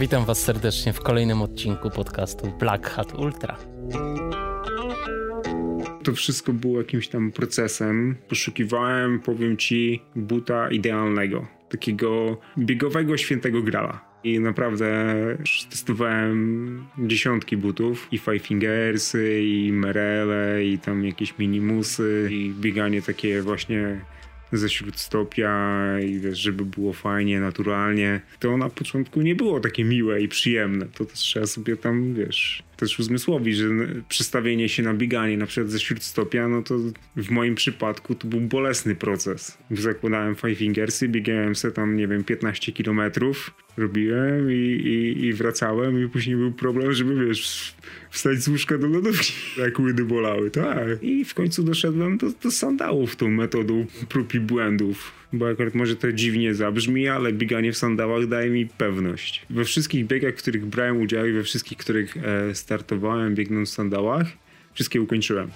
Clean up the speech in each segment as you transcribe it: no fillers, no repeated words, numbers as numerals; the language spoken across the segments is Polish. Witam Was serdecznie w kolejnym odcinku podcastu Black Hat Ultra. To wszystko było jakimś tam procesem. Poszukiwałem, powiem Ci, buta idealnego, takiego biegowego świętego grala. I naprawdę testowałem dziesiątki butów, i Five Fingersy, i Merele, i tam jakieś Minimusy, i bieganie takie właśnie ze śródstopia, i wiesz, żeby było fajnie, naturalnie. To na początku nie było takie miłe i przyjemne. To też trzeba sobie tam, wiesz, też uzmysłowić, że przestawienie się na bieganie na przykład ze śródstopia, no to w moim przypadku to był bolesny proces. Zakładałem Five Fingersy, biegałem sobie tam, nie wiem, 15 kilometrów robiłem i wracałem, i później był problem, żeby, wiesz, wstać z łóżka do lodówki, jak łydy bolały, tak. I w końcu doszedłem do sandałów tą metodą prób i błędów. Bo akurat może to dziwnie zabrzmi, ale bieganie w sandałach daje mi pewność. We wszystkich biegach, w których brałem udział, i we wszystkich, w których startowałem biegnąc w sandałach, wszystkie ukończyłem.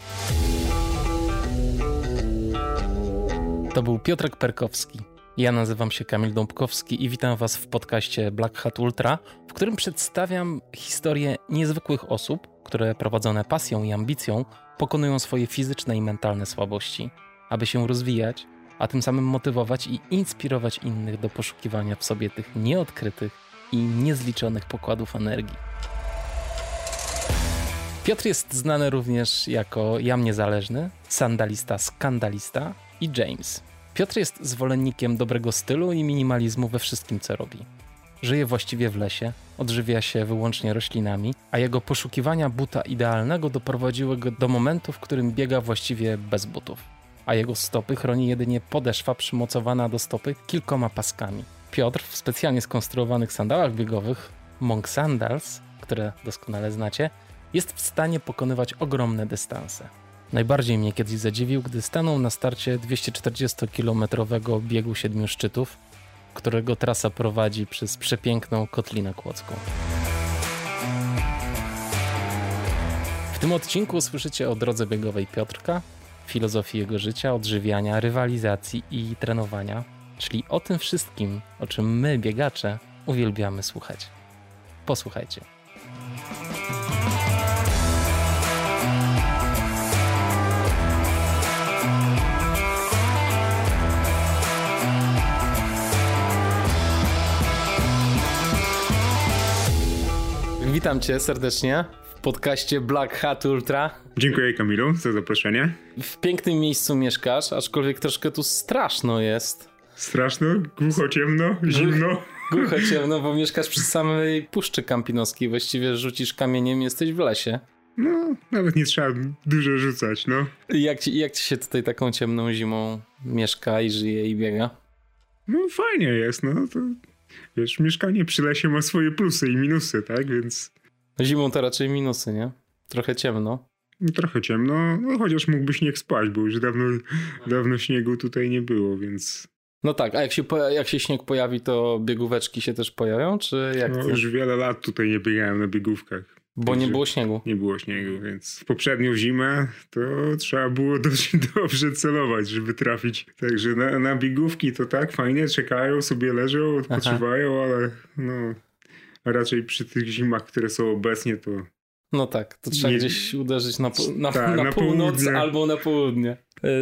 To był Piotrek Perkowski. Ja nazywam się Kamil Dąbkowski i witam Was w podcaście Black Hat Ultra, w którym przedstawiam historię niezwykłych osób, które prowadzone pasją i ambicją pokonują swoje fizyczne i mentalne słabości, aby się rozwijać, a tym samym motywować i inspirować innych do poszukiwania w sobie tych nieodkrytych i niezliczonych pokładów energii. Piotr jest znany również jako Jam Niezależny, Sandalista, Skandalista i James. Piotr jest zwolennikiem dobrego stylu i minimalizmu we wszystkim, co robi. Żyje właściwie w lesie, odżywia się wyłącznie roślinami, a jego poszukiwania buta idealnego doprowadziły go do momentu, w którym biega właściwie bez butów, a jego stopy chroni jedynie podeszwa przymocowana do stopy kilkoma paskami. Piotr w specjalnie skonstruowanych sandałach biegowych, Monk Sandals, które doskonale znacie, jest w stanie pokonywać ogromne dystanse. Najbardziej mnie kiedyś zadziwił, gdy stanął na starcie 240-kilometrowego biegu 7 szczytów, którego trasa prowadzi przez przepiękną Kotlinę Kłodzką. W tym odcinku usłyszycie o drodze biegowej Piotrka, filozofii jego życia, odżywiania, rywalizacji i trenowania, czyli o tym wszystkim, o czym my, biegacze, uwielbiamy słuchać. Posłuchajcie. Witam Cię serdecznie w podcaście Black Hat Ultra. Dziękuję, Kamilu, za zaproszenie. W pięknym miejscu mieszkasz, aczkolwiek troszkę tu straszno jest. Straszno? Głucho, ciemno? Zimno? Głucho, ciemno, bo mieszkasz przy samej Puszczy Kampinoskiej. Właściwie rzucisz kamieniem, jesteś w lesie. No, nawet nie trzeba dużo rzucać, no. Jak ci się tutaj taką ciemną zimą mieszka i żyje i biega? No fajnie jest, no to... Wiesz, mieszkanie przy lesie ma swoje plusy i minusy, tak, więc... Zimą to raczej minusy, nie? Trochę ciemno. Trochę ciemno, no chociaż mógłby śnieg spać, bo już dawno śniegu tutaj nie było, więc... No tak, a jak się śnieg pojawi, to biegóweczki się też pojawią, czy jak? No, już wiele lat tutaj nie biegałem na biegówkach. Bo nie było śniegu. Nie było śniegu, więc w poprzednią zimę to trzeba było dość dobrze celować, żeby trafić. Także na biegówki to tak, fajnie, czekają, sobie leżą, odpoczywają, ale no raczej przy tych zimach, które są obecnie, to... No tak, to trzeba gdzieś uderzyć na północ albo na południe.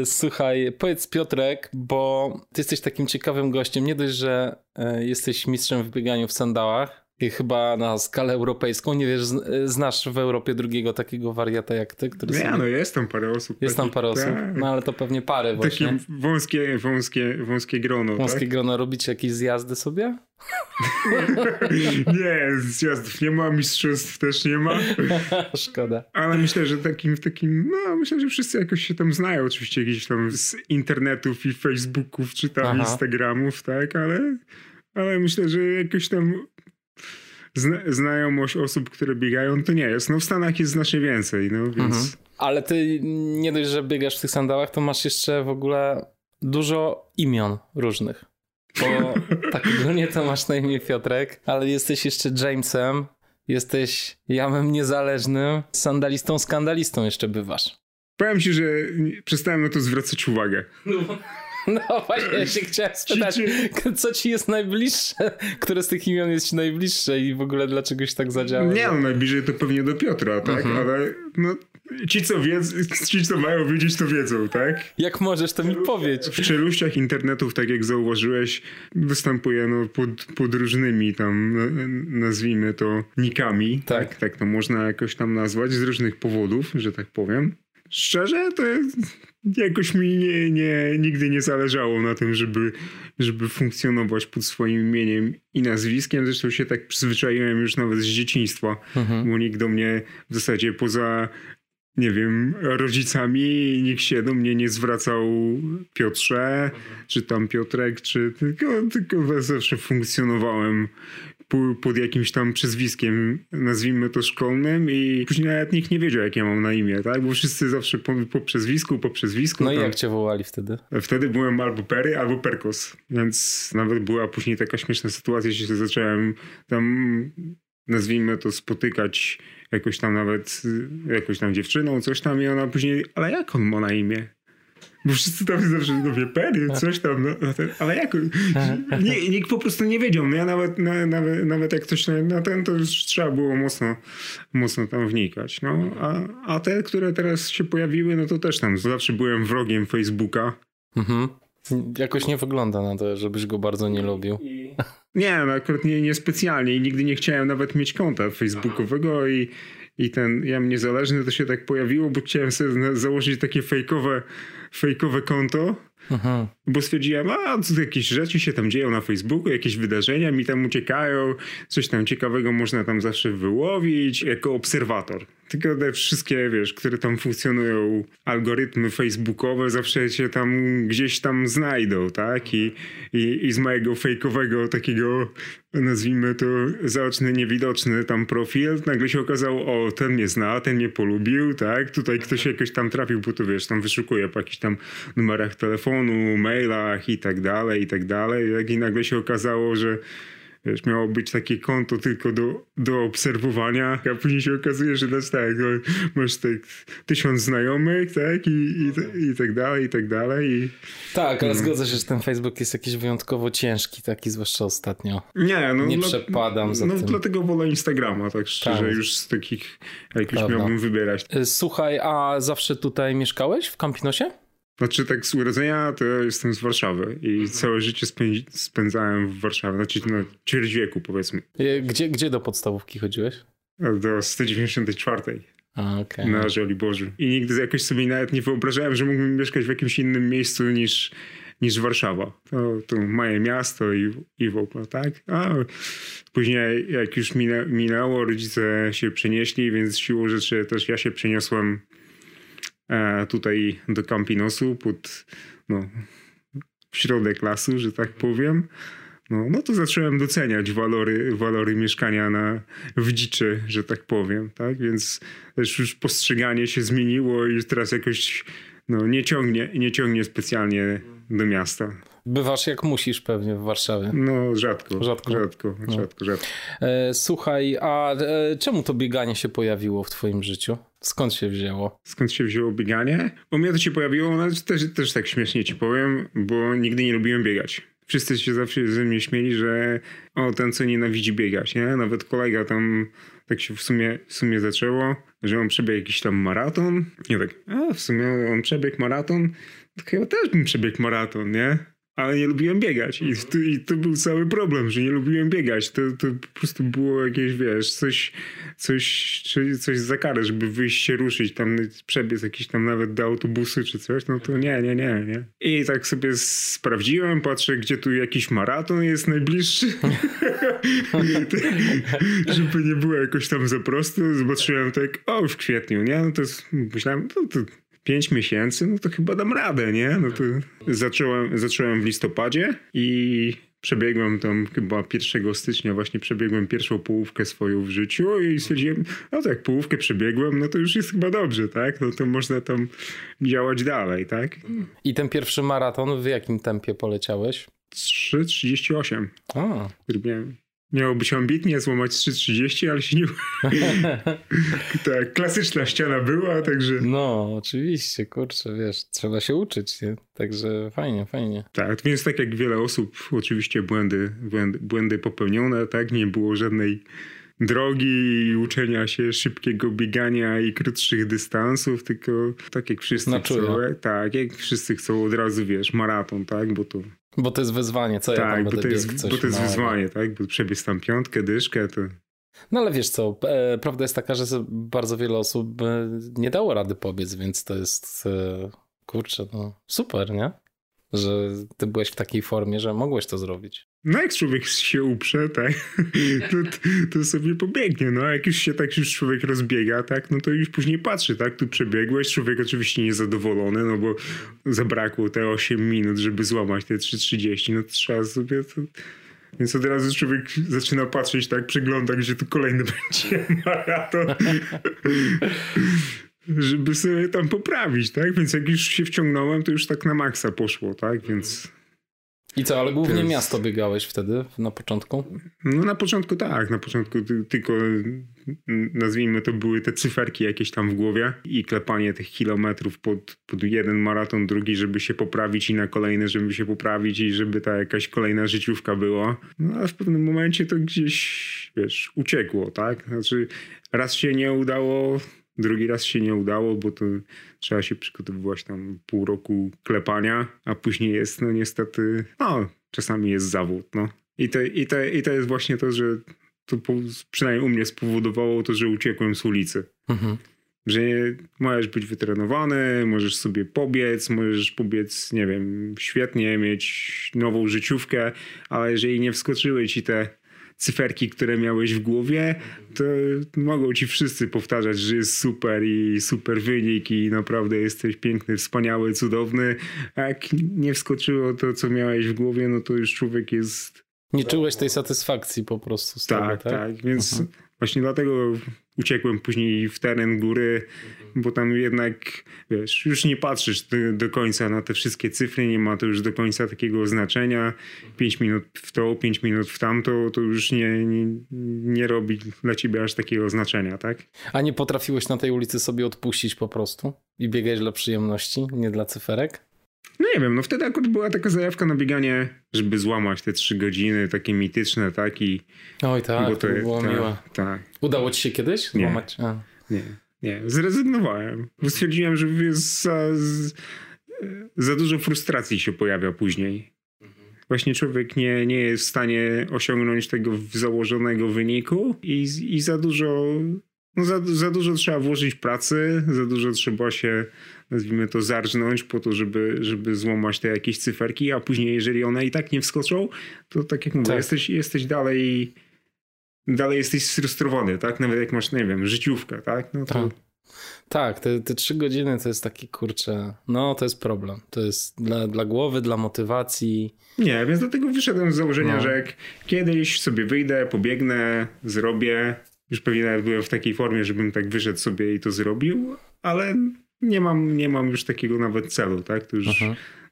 Słuchaj, powiedz, Piotrek, bo ty jesteś takim ciekawym gościem. Nie dość, że jesteś mistrzem w bieganiu w sandałach, i chyba na skalę europejską, nie wiesz, znasz w Europie drugiego takiego wariata jak ty, który... Nie, no jest tam parę osób. Jest tam parę osób, no ale to pewnie pary właśnie. Takie wąskie grono, tak? Grono. Robicie jakieś zjazdy sobie? Nie, zjazdów nie ma, mistrzostw też nie ma. Szkoda. Ale myślę, że myślę, że wszyscy jakoś się tam znają, oczywiście gdzieś tam z internetów i Facebooków, czy tam Instagramów, tak, ale myślę, że jakoś tam... Znajomość osób, które biegają, to nie jest. No w Stanach jest znacznie więcej, no więc... Ale ty nie dość, że biegasz w tych sandałach, to masz jeszcze w ogóle dużo imion różnych. Bo tak ogólnie to masz na imię Piotrek, ale jesteś jeszcze Jamesem, jesteś Jamem Niezależnym, Sandalistą, Skandalistą jeszcze bywasz. Powiem ci, że przestałem na to zwracać uwagę. No. No właśnie, ja się chciałem spytać, co ci jest najbliższe? Które z tych imion jest ci najbliższe i w ogóle dlaczego się tak zadziało? Nie, no najbliżej to pewnie do Piotra, tak? Mhm. Ale no, ci, co mają wiedzieć, to wiedzą, tak? Jak możesz, to mi powiedz. W czeluściach internetów, tak jak zauważyłeś, występuje no, pod różnymi tam, nazwijmy to, nikami. Tak to można jakoś tam nazwać z różnych powodów, że tak powiem. Szczerze, to jakoś mi nigdy nie zależało na tym, żeby funkcjonować pod swoim imieniem i nazwiskiem. Zresztą się tak przyzwyczaiłem już nawet z dzieciństwa, bo nikt do mnie w zasadzie poza, nie wiem, rodzicami nikt się do mnie nie zwracał Piotrze, czy tam Piotrek, czy tylko zawsze funkcjonowałem pod jakimś tam przezwiskiem, nazwijmy to szkolnym, i później nawet nikt nie wiedział, jak ja mam na imię, tak? Bo wszyscy zawsze po przezwisku. No tam. I jak cię wołali wtedy? Wtedy byłem albo Perry, albo Perkos, więc nawet była później taka śmieszna sytuacja, że się zacząłem tam, nazwijmy to, spotykać jakoś tam nawet, jakąś tam dziewczyną, coś tam, i ona później, ale jak on ma na imię? Bo wszyscy tam zawsze mówią Perry, coś tam, ale jak? Nikt po prostu nie wiedział. No ja nawet jak ktoś na ten, to już trzeba było mocno tam wnikać. No. A te, które teraz się pojawiły, no to też tam zawsze byłem wrogiem Facebooka. Mhm. Jakoś nie wygląda na to, żebyś go bardzo nie lubił. Nie, no akurat niespecjalnie i nigdy nie chciałem nawet mieć konta facebookowego i ten, ja niezależny to się tak pojawiło, bo chciałem sobie założyć takie fejkowe konto, bo stwierdziłem, jakieś rzeczy się tam dzieją na Facebooku, jakieś wydarzenia mi tam uciekają, coś tam ciekawego można tam zawsze wyłowić, jako obserwator. Tylko te wszystkie, wiesz, które tam funkcjonują, algorytmy facebookowe zawsze się tam gdzieś tam znajdą, tak? I z mojego fejkowego takiego, nazwijmy to, zaoczny, niewidoczny tam profil, nagle się okazało, ten mnie zna, ten mnie polubił, tak? Tutaj ktoś jakoś tam trafił, bo to wiesz, tam wyszukuje po jakichś tam numerach telefonu, mailach i tak dalej. Jak i nagle się okazało, że wiesz, miało być takie konto tylko do obserwowania, a później się okazuje, że tak, masz tak 1000 znajomych, tak, i tak dalej. Tak, ale zgodzę się, że ten Facebook jest jakiś wyjątkowo ciężki, taki zwłaszcza ostatnio. Nie przepadam za tym. No dlatego wolę Instagrama, tak szczerze, już z takich, jak już miałbym wybierać. Słuchaj, a zawsze tutaj mieszkałeś w Campinosie? Znaczy tak z urodzenia to ja jestem z Warszawy i całe życie spędzałem w Warszawie, znaczy na ćwierć wieku powiedzmy. Gdzie do podstawówki chodziłeś? Do 194. Okay. Na Żoliborzu. I nigdy jakoś sobie nawet nie wyobrażałem, że mógłbym mieszkać w jakimś innym miejscu niż Warszawa. To moje miasto i w ogóle, tak? A później jak już minęło, rodzice się przenieśli, więc siłą rzeczy też ja się przeniosłem tutaj do Campinosu w środek lasu, że tak powiem. No to zacząłem doceniać walory mieszkania w dziczy, że tak powiem. Tak? Więc też już postrzeganie się zmieniło i teraz jakoś nie ciągnie specjalnie do miasta. Bywasz jak musisz pewnie w Warszawie. No rzadko. Słuchaj, a czemu to bieganie się pojawiło w twoim życiu? Skąd się wzięło bieganie? U mnie to się pojawiło, też tak śmiesznie ci powiem, bo nigdy nie lubiłem biegać. Wszyscy się zawsze ze mnie śmieli, że ten co nienawidzi biegać, nie? Nawet kolega tam, tak się w sumie zaczęło, że on przebiegł jakiś tam maraton. Ja tak, w sumie on przebiegł maraton, to chyba też bym przebiegł maraton, nie? Ale nie lubiłem biegać i to był cały problem, że nie lubiłem biegać. To po prostu było jakieś, wiesz, coś za karę, żeby wyjść się ruszyć, tam przebiec jakiś tam nawet do autobusu czy coś, no to nie. I tak sobie sprawdziłem, patrzę, gdzie tu jakiś maraton jest najbliższy, żeby nie było jakoś tam za prosto. Zobaczyłem tak, w kwietniu, nie? No to myślałem, to 5 miesięcy, no to chyba dam radę, nie? No to zacząłem w listopadzie i przebiegłem tam chyba 1 stycznia właśnie przebiegłem pierwszą połówkę swoją w życiu i stwierdziłem, jak połówkę przebiegłem, no to już jest chyba dobrze, tak? No to można tam działać dalej, tak? I ten pierwszy maraton w jakim tempie poleciałeś? 3:38. Zrobiłem. Miałoby się ambitnie złamać 3.30, ale się nie... Tak, klasyczna ściana była, także... No, oczywiście, kurczę, wiesz, trzeba się uczyć, nie? Także fajnie, fajnie. Tak, więc tak jak wiele osób, oczywiście błędy popełnione, tak? Nie było żadnej drogi i uczenia się szybkiego biegania i krótszych dystansów, tylko tak jak wszyscy chcą, tak, jak wszyscy chcą od razu, wiesz, maraton, tak? Bo to jest wyzwanie, co tak, ja tam będę biegł coś. Bo to jest wyzwanie, tak? Bo przebiec tam piątkę, dyszkę, to... No ale wiesz co, prawda jest taka, że bardzo wiele osób nie dało rady pobiec, więc to jest, kurczę, no super, nie? Że ty byłeś w takiej formie, że mogłeś to zrobić. No jak człowiek się uprze, tak, to sobie pobiegnie, no a jak już się tak już człowiek rozbiega, tak, no to już później patrzy, tak, tu przebiegłeś, człowiek oczywiście niezadowolony, no bo zabrakło te 8 minut, żeby złamać te 3.30, no to trzeba sobie to... Więc od razu człowiek zaczyna patrzeć, tak, przegląda, gdzie tu kolejny będzie maraton. Żeby sobie tam poprawić, tak? Więc jak już się wciągnąłem, to już tak na maksa poszło, tak? Więc... I co, ale głównie miasto biegałeś wtedy na początku? No na początku tak, na początku tylko nazwijmy to były te cyferki jakieś tam w głowie i klepanie tych kilometrów pod jeden maraton, drugi, żeby się poprawić i na kolejny, żeby się poprawić i żeby ta jakaś kolejna życiówka była. No a w pewnym momencie to gdzieś, wiesz, uciekło, tak? Znaczy raz się nie udało... Drugi raz się nie udało, bo to trzeba się przygotowywać tam pół roku klepania, a później jest no niestety, no czasami jest zawód, no. I to jest właśnie to, że to przynajmniej u mnie spowodowało to, że uciekłem z ulicy. Mhm. Że możesz być wytrenowany, możesz sobie pobiec, nie wiem, świetnie mieć nową życiówkę, ale jeżeli nie wskoczyły ci te cyferki, które miałeś w głowie, to mogą ci wszyscy powtarzać, że jest super i super wynik i naprawdę jesteś piękny, wspaniały, cudowny. A jak nie wskoczyło to, co miałeś w głowie, no to już człowiek jest... Nie czułeś tej satysfakcji po prostu z tego, tak? Tak, więc właśnie dlatego uciekłem później w teren góry, bo tam jednak, wiesz, już nie patrzysz do końca na te wszystkie cyfry, nie ma to już do końca takiego znaczenia. 5 minut w to, 5 minut w tamto, to już nie robi dla ciebie aż takiego znaczenia, tak? A nie potrafiłeś na tej ulicy sobie odpuścić po prostu i biegać dla przyjemności, nie dla cyferek? No nie wiem, no wtedy akurat była taka zajawka na bieganie, żeby złamać te 3 godziny, takie mityczne, tak? Oj tak, bo to było miłe. Tak. Udało ci się kiedyś złamać? Nie, zrezygnowałem, bo stwierdziłem, że jest za dużo frustracji się pojawia później. Właśnie człowiek nie jest w stanie osiągnąć tego założonego wyniku i za dużo... No za dużo trzeba włożyć pracy, za dużo trzeba się, nazwijmy to, zarżnąć po to, żeby złamać te jakieś cyferki, a później jeżeli one i tak nie wskoczą, to tak jak mówię, tak. Jesteś dalej jesteś sfrustrowany, tak? Nawet jak masz, nie wiem, życiówkę, tak? No to... Tak, te 3 godziny to jest taki, kurczę, no to jest problem. To jest dla głowy, dla motywacji. Nie, więc dlatego wyszedłem z założenia, że jak kiedyś sobie wyjdę, pobiegnę, zrobię... Już pewnie nawet byłem w takiej formie, żebym tak wyszedł sobie i to zrobił, ale nie mam już takiego nawet celu, tak? To już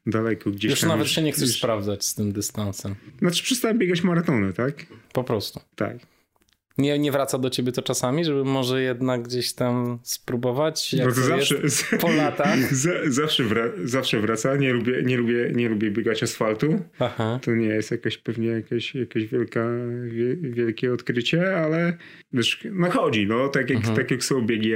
daleko gdzieś już tam... Już nawet się nie chcesz sprawdzać z tym dystansem. Znaczy przestałem biegać maratony, tak? Po prostu. Tak. Nie wraca do ciebie to czasami, żeby może jednak gdzieś tam spróbować, jak no to zawsze, po latach? Zawsze wraca. Nie lubię biegać asfaltu. Aha. To nie jest pewnie jakieś wielkie odkrycie, ale wiesz, no chodzi, no, tak jak są biegi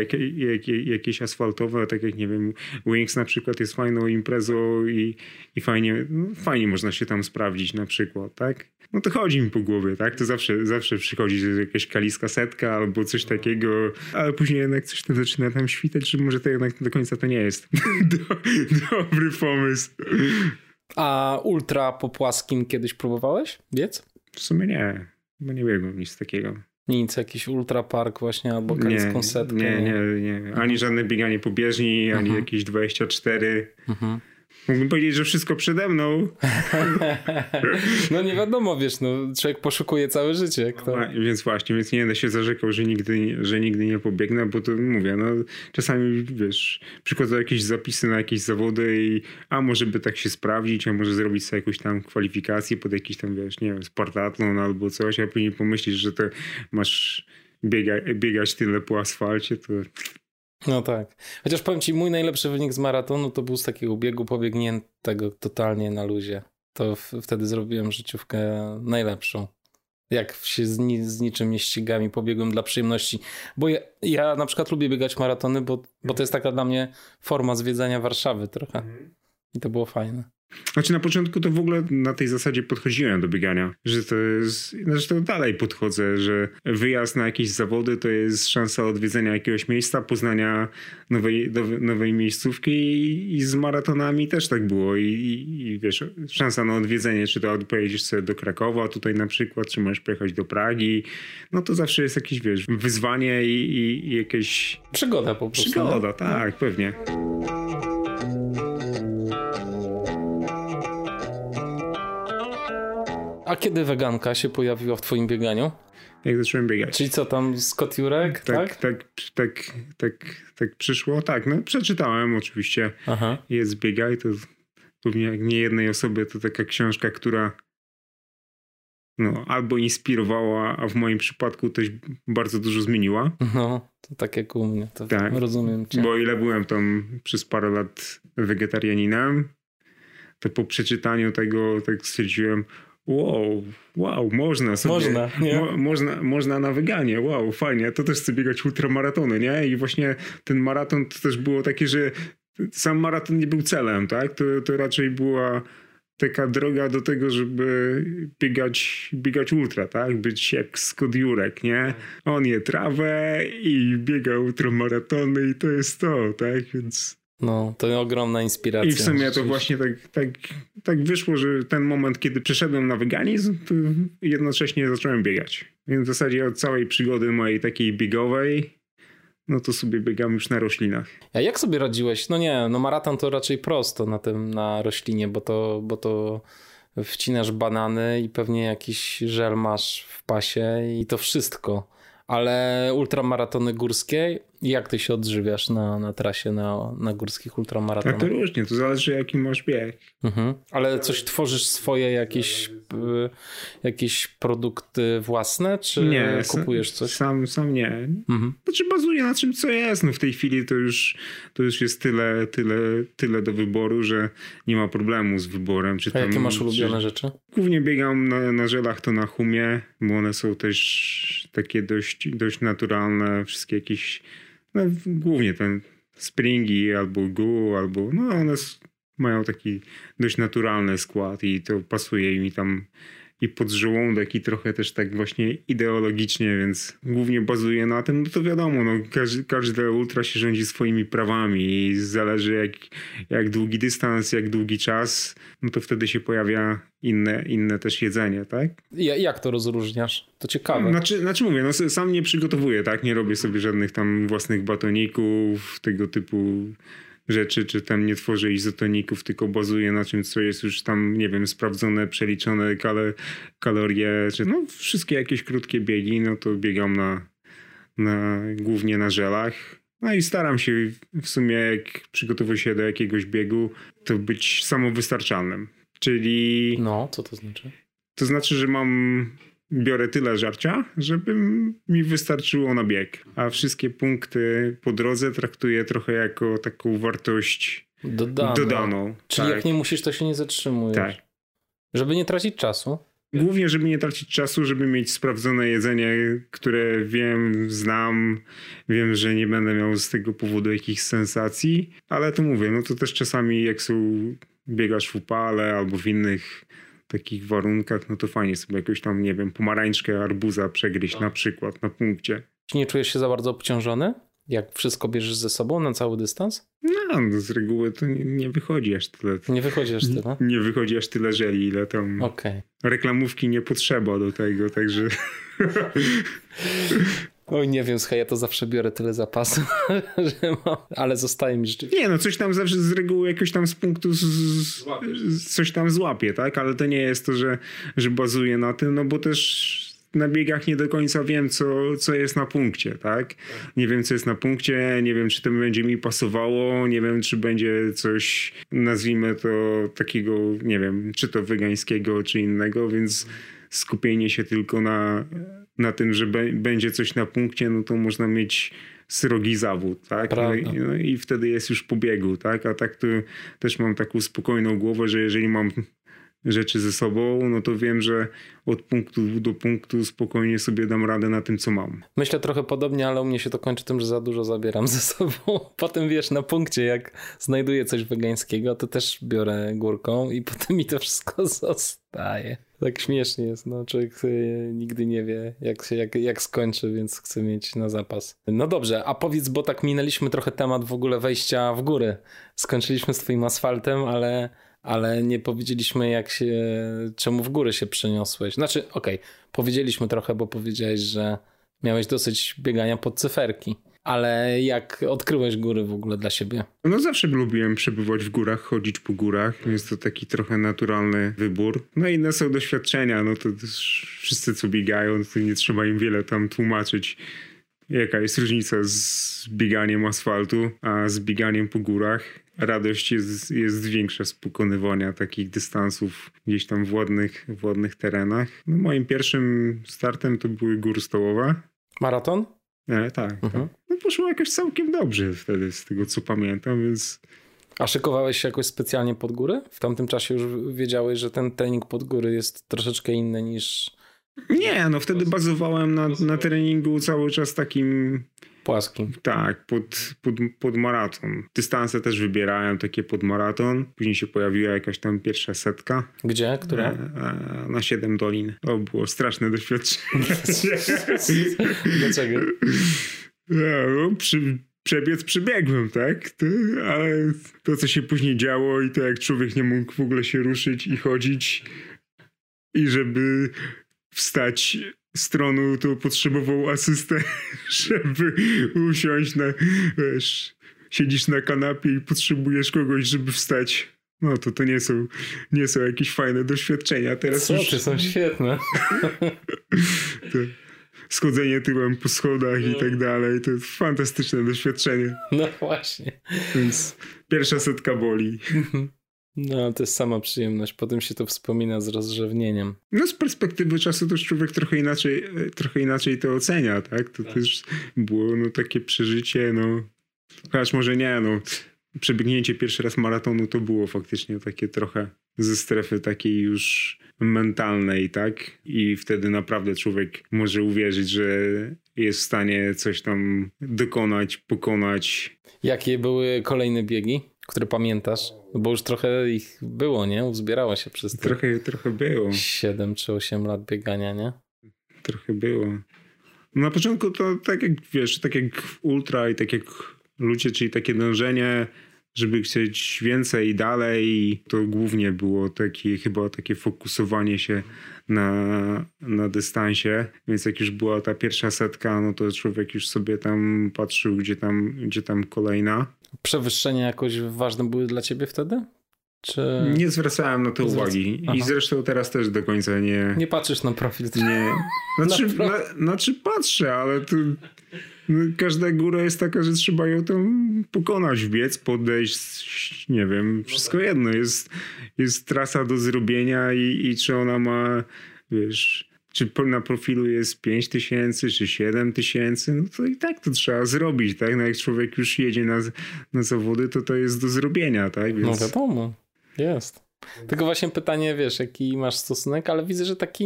jakieś asfaltowe, tak jak, nie wiem, Wings na przykład jest fajną imprezą i fajnie można się tam sprawdzić na przykład, tak? No to chodzi mi po głowie, tak? To zawsze przychodzi jakaś kaliska setka albo coś takiego, ale później jednak coś tam zaczyna tam świtać, że może to jednak do końca to nie jest dobry pomysł. A ultra po płaskim kiedyś próbowałeś biec? W sumie nie, bo nie biegłem nic takiego. Nic, jakiś ultrapark właśnie albo kaliską setkę? Nie. Ani żadne bieganie po bieżni, ani jakieś 24. Mógłbym powiedzieć, że wszystko przede mną. No nie wiadomo, wiesz, no, człowiek poszukuje całe życie. Kto... No, więc właśnie, więc nie będę się zarzekał, że nigdy nie pobiegnę, bo to mówię, no czasami, wiesz, przychodzą jakieś zapisy na jakieś zawody i a może by tak się sprawdzić, a może zrobić sobie jakąś tam kwalifikację pod jakiś tam, wiesz, nie wiem, spartatlon albo coś, a później pomyślisz, że to masz biegać tyle po asfalcie, to... No tak. Chociaż powiem ci, mój najlepszy wynik z maratonu to był z takiego biegu pobiegniętego totalnie na luzie. To wtedy zrobiłem życiówkę najlepszą. Jak się z niczym nie ścigam i pobiegłem dla przyjemności. Bo ja na przykład lubię biegać maratony, bo to jest taka dla mnie forma zwiedzania Warszawy trochę. I to było fajne. Znaczy na początku to w ogóle na tej zasadzie podchodziłem do biegania, że to jest, zresztą dalej podchodzę, że wyjazd na jakieś zawody to jest szansa odwiedzenia jakiegoś miejsca, poznania nowej miejscówki i z maratonami też tak było i wiesz, szansa na odwiedzenie, czy to pojedziesz sobie do Krakowa tutaj na przykład, czy możesz pojechać do Pragi, no to zawsze jest jakieś, wiesz, wyzwanie i jakieś... Przygoda po prostu. Przygoda, tak, pewnie. A kiedy weganka się pojawiła w twoim bieganiu? Jak zacząłem biegać. Czyli co tam, z kotiurek, tak? Tak przyszło. Tak, no przeczytałem oczywiście. Aha. Jest Biegaj, to pewnie jak nie jednej osobie to taka książka, która no, albo inspirowała, a w moim przypadku też bardzo dużo zmieniła. No, to tak jak u mnie, to tak. Rozumiem cię. Bo ile byłem tam przez parę lat wegetarianinem, to po przeczytaniu tego tak stwierdziłem, wow, można sobie. Można, nie? Można na weganie, wow, fajnie. To też chcę biegać ultramaratony, nie? I właśnie ten maraton to też było takie, że sam maraton nie był celem, tak? To raczej była taka droga do tego, żeby biegać ultra, tak? Być jak Scott Jurek, nie? On je trawę i biega ultramaratony i to jest to, tak? Więc... No, to ogromna inspiracja. I w sumie to właśnie tak wyszło, że ten moment, kiedy przeszedłem na weganizm, to jednocześnie zacząłem biegać. Więc w zasadzie od całej przygody mojej takiej biegowej, no to sobie biegam już na roślinach. A jak sobie radziłeś? No nie, no maraton to raczej prosto na roślinie, bo to wcinasz banany i pewnie jakiś żel masz w pasie i to wszystko. Ale ultramaratony górskie, jak ty się odżywiasz na trasie, na górskich ultramaratonach? A to różnie, to zależy jaki masz bieg. Mhm. Ale coś tworzysz swoje, jakieś produkty własne, czy nie, kupujesz coś? Sam nie. Mhm. Znaczy bazuje na czym co jest. No w tej chwili to już jest tyle do wyboru, że nie ma problemu z wyborem. Czy jakie masz ulubione rzeczy? Głównie biegam na żelach, to na humie, bo one są też takie dość naturalne, wszystkie jakieś, no głównie ten springi albo goo, albo no one mają taki dość naturalny skład i to pasuje mi tam i pod żołądek i trochę też tak właśnie ideologicznie, więc głównie bazuje na tym, no to wiadomo, no każde ultra się rządzi swoimi prawami i zależy jak długi dystans, jak długi czas, no to wtedy się pojawia inne też jedzenie, tak? Jak to rozróżniasz? To ciekawe. Znaczy mówię, no sam nie przygotowuję, tak? Nie robię sobie żadnych tam własnych batoników, tego typu rzeczy, czy tam nie tworzę izotoników, tylko bazuje na czymś, co jest już tam, nie wiem, sprawdzone, przeliczone kalorie, czy no wszystkie jakieś krótkie biegi, no to biegam głównie na żelach. No i staram się w sumie, jak przygotowuję się do jakiegoś biegu, to być samowystarczalnym, czyli... No, co to znaczy? To znaczy, że biorę tyle żarcia, żeby mi wystarczyło na bieg. A wszystkie punkty po drodze traktuję trochę jako taką wartość dodaną. Czyli tak. Jak nie musisz, to się nie zatrzymujesz. Tak. Żeby nie tracić czasu. Głównie, żeby nie tracić czasu, żeby mieć sprawdzone jedzenie, które znam, że nie będę miał z tego powodu jakichś sensacji, ale to mówię, no to też czasami jak biegasz w upale albo w innych takich warunkach, no to fajnie sobie jakąś tam, nie wiem, pomarańczkę, arbuza przegryźć na przykład na punkcie. Nie czujesz się za bardzo obciążony? Jak wszystko bierzesz ze sobą na cały dystans? No, z reguły to nie wychodzi aż tyle. Nie wychodzi aż tyle? Nie wychodzi aż tyle żeli, ile tam reklamówki nie potrzeba do tego, także... Oj, nie wiem, słuchaj, ja to zawsze biorę tyle zapasu, że mam, ale zostaje mi rzeczywiście. Nie, no coś tam zawsze z reguły jakoś tam z punktu coś tam złapie, tak? Ale to nie jest to, że bazuje na tym, no bo też na biegach nie do końca wiem, co jest na punkcie, tak? Nie wiem, co jest na punkcie, nie wiem, czy to będzie mi pasowało, nie wiem, czy będzie coś, nazwijmy to takiego, nie wiem, czy to wegańskiego, czy innego, więc skupienie się tylko na tym, że będzie coś na punkcie, no to można mieć srogi zawód, tak? No i wtedy jest już po biegu, tak? A tak to też mam taką spokojną głowę, że jeżeli mam rzeczy ze sobą, no to wiem, że od punktu do punktu spokojnie sobie dam radę na tym, co mam. Myślę trochę podobnie, ale u mnie się to kończy tym, że za dużo zabieram ze sobą. Potem wiesz, na punkcie jak znajduję coś wegańskiego, to też biorę górką i potem mi to wszystko zostaje. Tak śmiesznie jest, no człowiek nigdy nie wie jak skończy, więc chce mieć na zapas. No dobrze, a powiedz, bo tak minęliśmy trochę temat w ogóle wejścia w góry. Skończyliśmy z twoim asfaltem, ale nie powiedzieliśmy czemu w górę się przeniosłeś. Znaczy, okej, powiedzieliśmy trochę, bo powiedziałeś, że miałeś dosyć biegania pod cyferki. Ale jak odkryłeś góry w ogóle dla siebie? No zawsze lubiłem przebywać w górach, chodzić po górach, więc to taki trochę naturalny wybór. No i inne są doświadczenia, no to wszyscy co biegają, to nie trzeba im wiele tam tłumaczyć. Jaka jest różnica z bieganiem asfaltu, a z bieganiem po górach? Radość jest większa z pokonywania takich dystansów gdzieś tam w ładnych terenach. No moim pierwszym startem to były góry Stołowe. Maraton? Tak. No poszło jakoś całkiem dobrze wtedy, z tego co pamiętam, więc... A szykowałeś się jakoś specjalnie pod górę? W tamtym czasie już wiedziałeś, że ten trening pod góry jest troszeczkę inny niż... Nie, no wtedy bazowałem na treningu cały czas takim... Płaskim. Tak, pod maraton. Dystanse też wybierałem takie pod maraton. Później się pojawiła jakaś tam pierwsza 100. Gdzie? Która? Na 7 dolin. To było straszne doświadczenie. Dlaczego? No, przebiec przebiegłem, tak? Ale to, co się później działo i to, jak człowiek nie mógł w ogóle się ruszyć i chodzić i żeby wstać... stronu, to potrzebował asystę, żeby usiąść siedzisz na kanapie i potrzebujesz kogoś, żeby wstać. No to nie są jakieś fajne doświadczenia. Teraz co, już... są świetne. Schodzenie tyłem po schodach i tak dalej, to jest fantastyczne doświadczenie. No właśnie. Więc pierwsza 100 boli. No, to jest sama przyjemność. Potem się to wspomina z rozrzewnieniem. No, z perspektywy czasu też człowiek trochę inaczej to ocenia, tak? To też było takie przeżycie, Chociaż może nie, Przebiegnięcie pierwszy raz maratonu to było faktycznie takie trochę ze strefy takiej już mentalnej, tak? I wtedy naprawdę człowiek może uwierzyć, że jest w stanie coś tam dokonać, pokonać. Jakie były kolejne biegi, które pamiętasz? Bo już trochę ich było, nie? Uzbierało się przez te... Trochę było. 7 czy 8 lat biegania, nie? Trochę było. Na początku to tak jak ultra i tak jak ludzie, czyli takie dążenie, żeby chcieć więcej i dalej. To głównie było takie fokusowanie się na dystansie. Więc jak już była ta pierwsza 100, no to człowiek już sobie tam patrzył, gdzie tam kolejna. Przewyższenia jakoś ważne były dla ciebie wtedy? Czy... Nie zwracałem na to uwagi. Aha. I zresztą teraz też do końca nie... Nie patrzysz na profil. Nie. Znaczy patrzę, ale to... Każda góra jest taka, że trzeba ją tam pokonać, biec, podejść, nie wiem, wszystko jedno. Jest trasa do zrobienia i czy ona ma, czy na profilu jest 5000 czy 7000, no to i tak to trzeba zrobić, tak? No jak człowiek już jedzie na zawody, to jest do zrobienia, tak? Więc... No wiadomo, jest. Tylko właśnie pytanie, jaki masz stosunek, ale widzę, że taki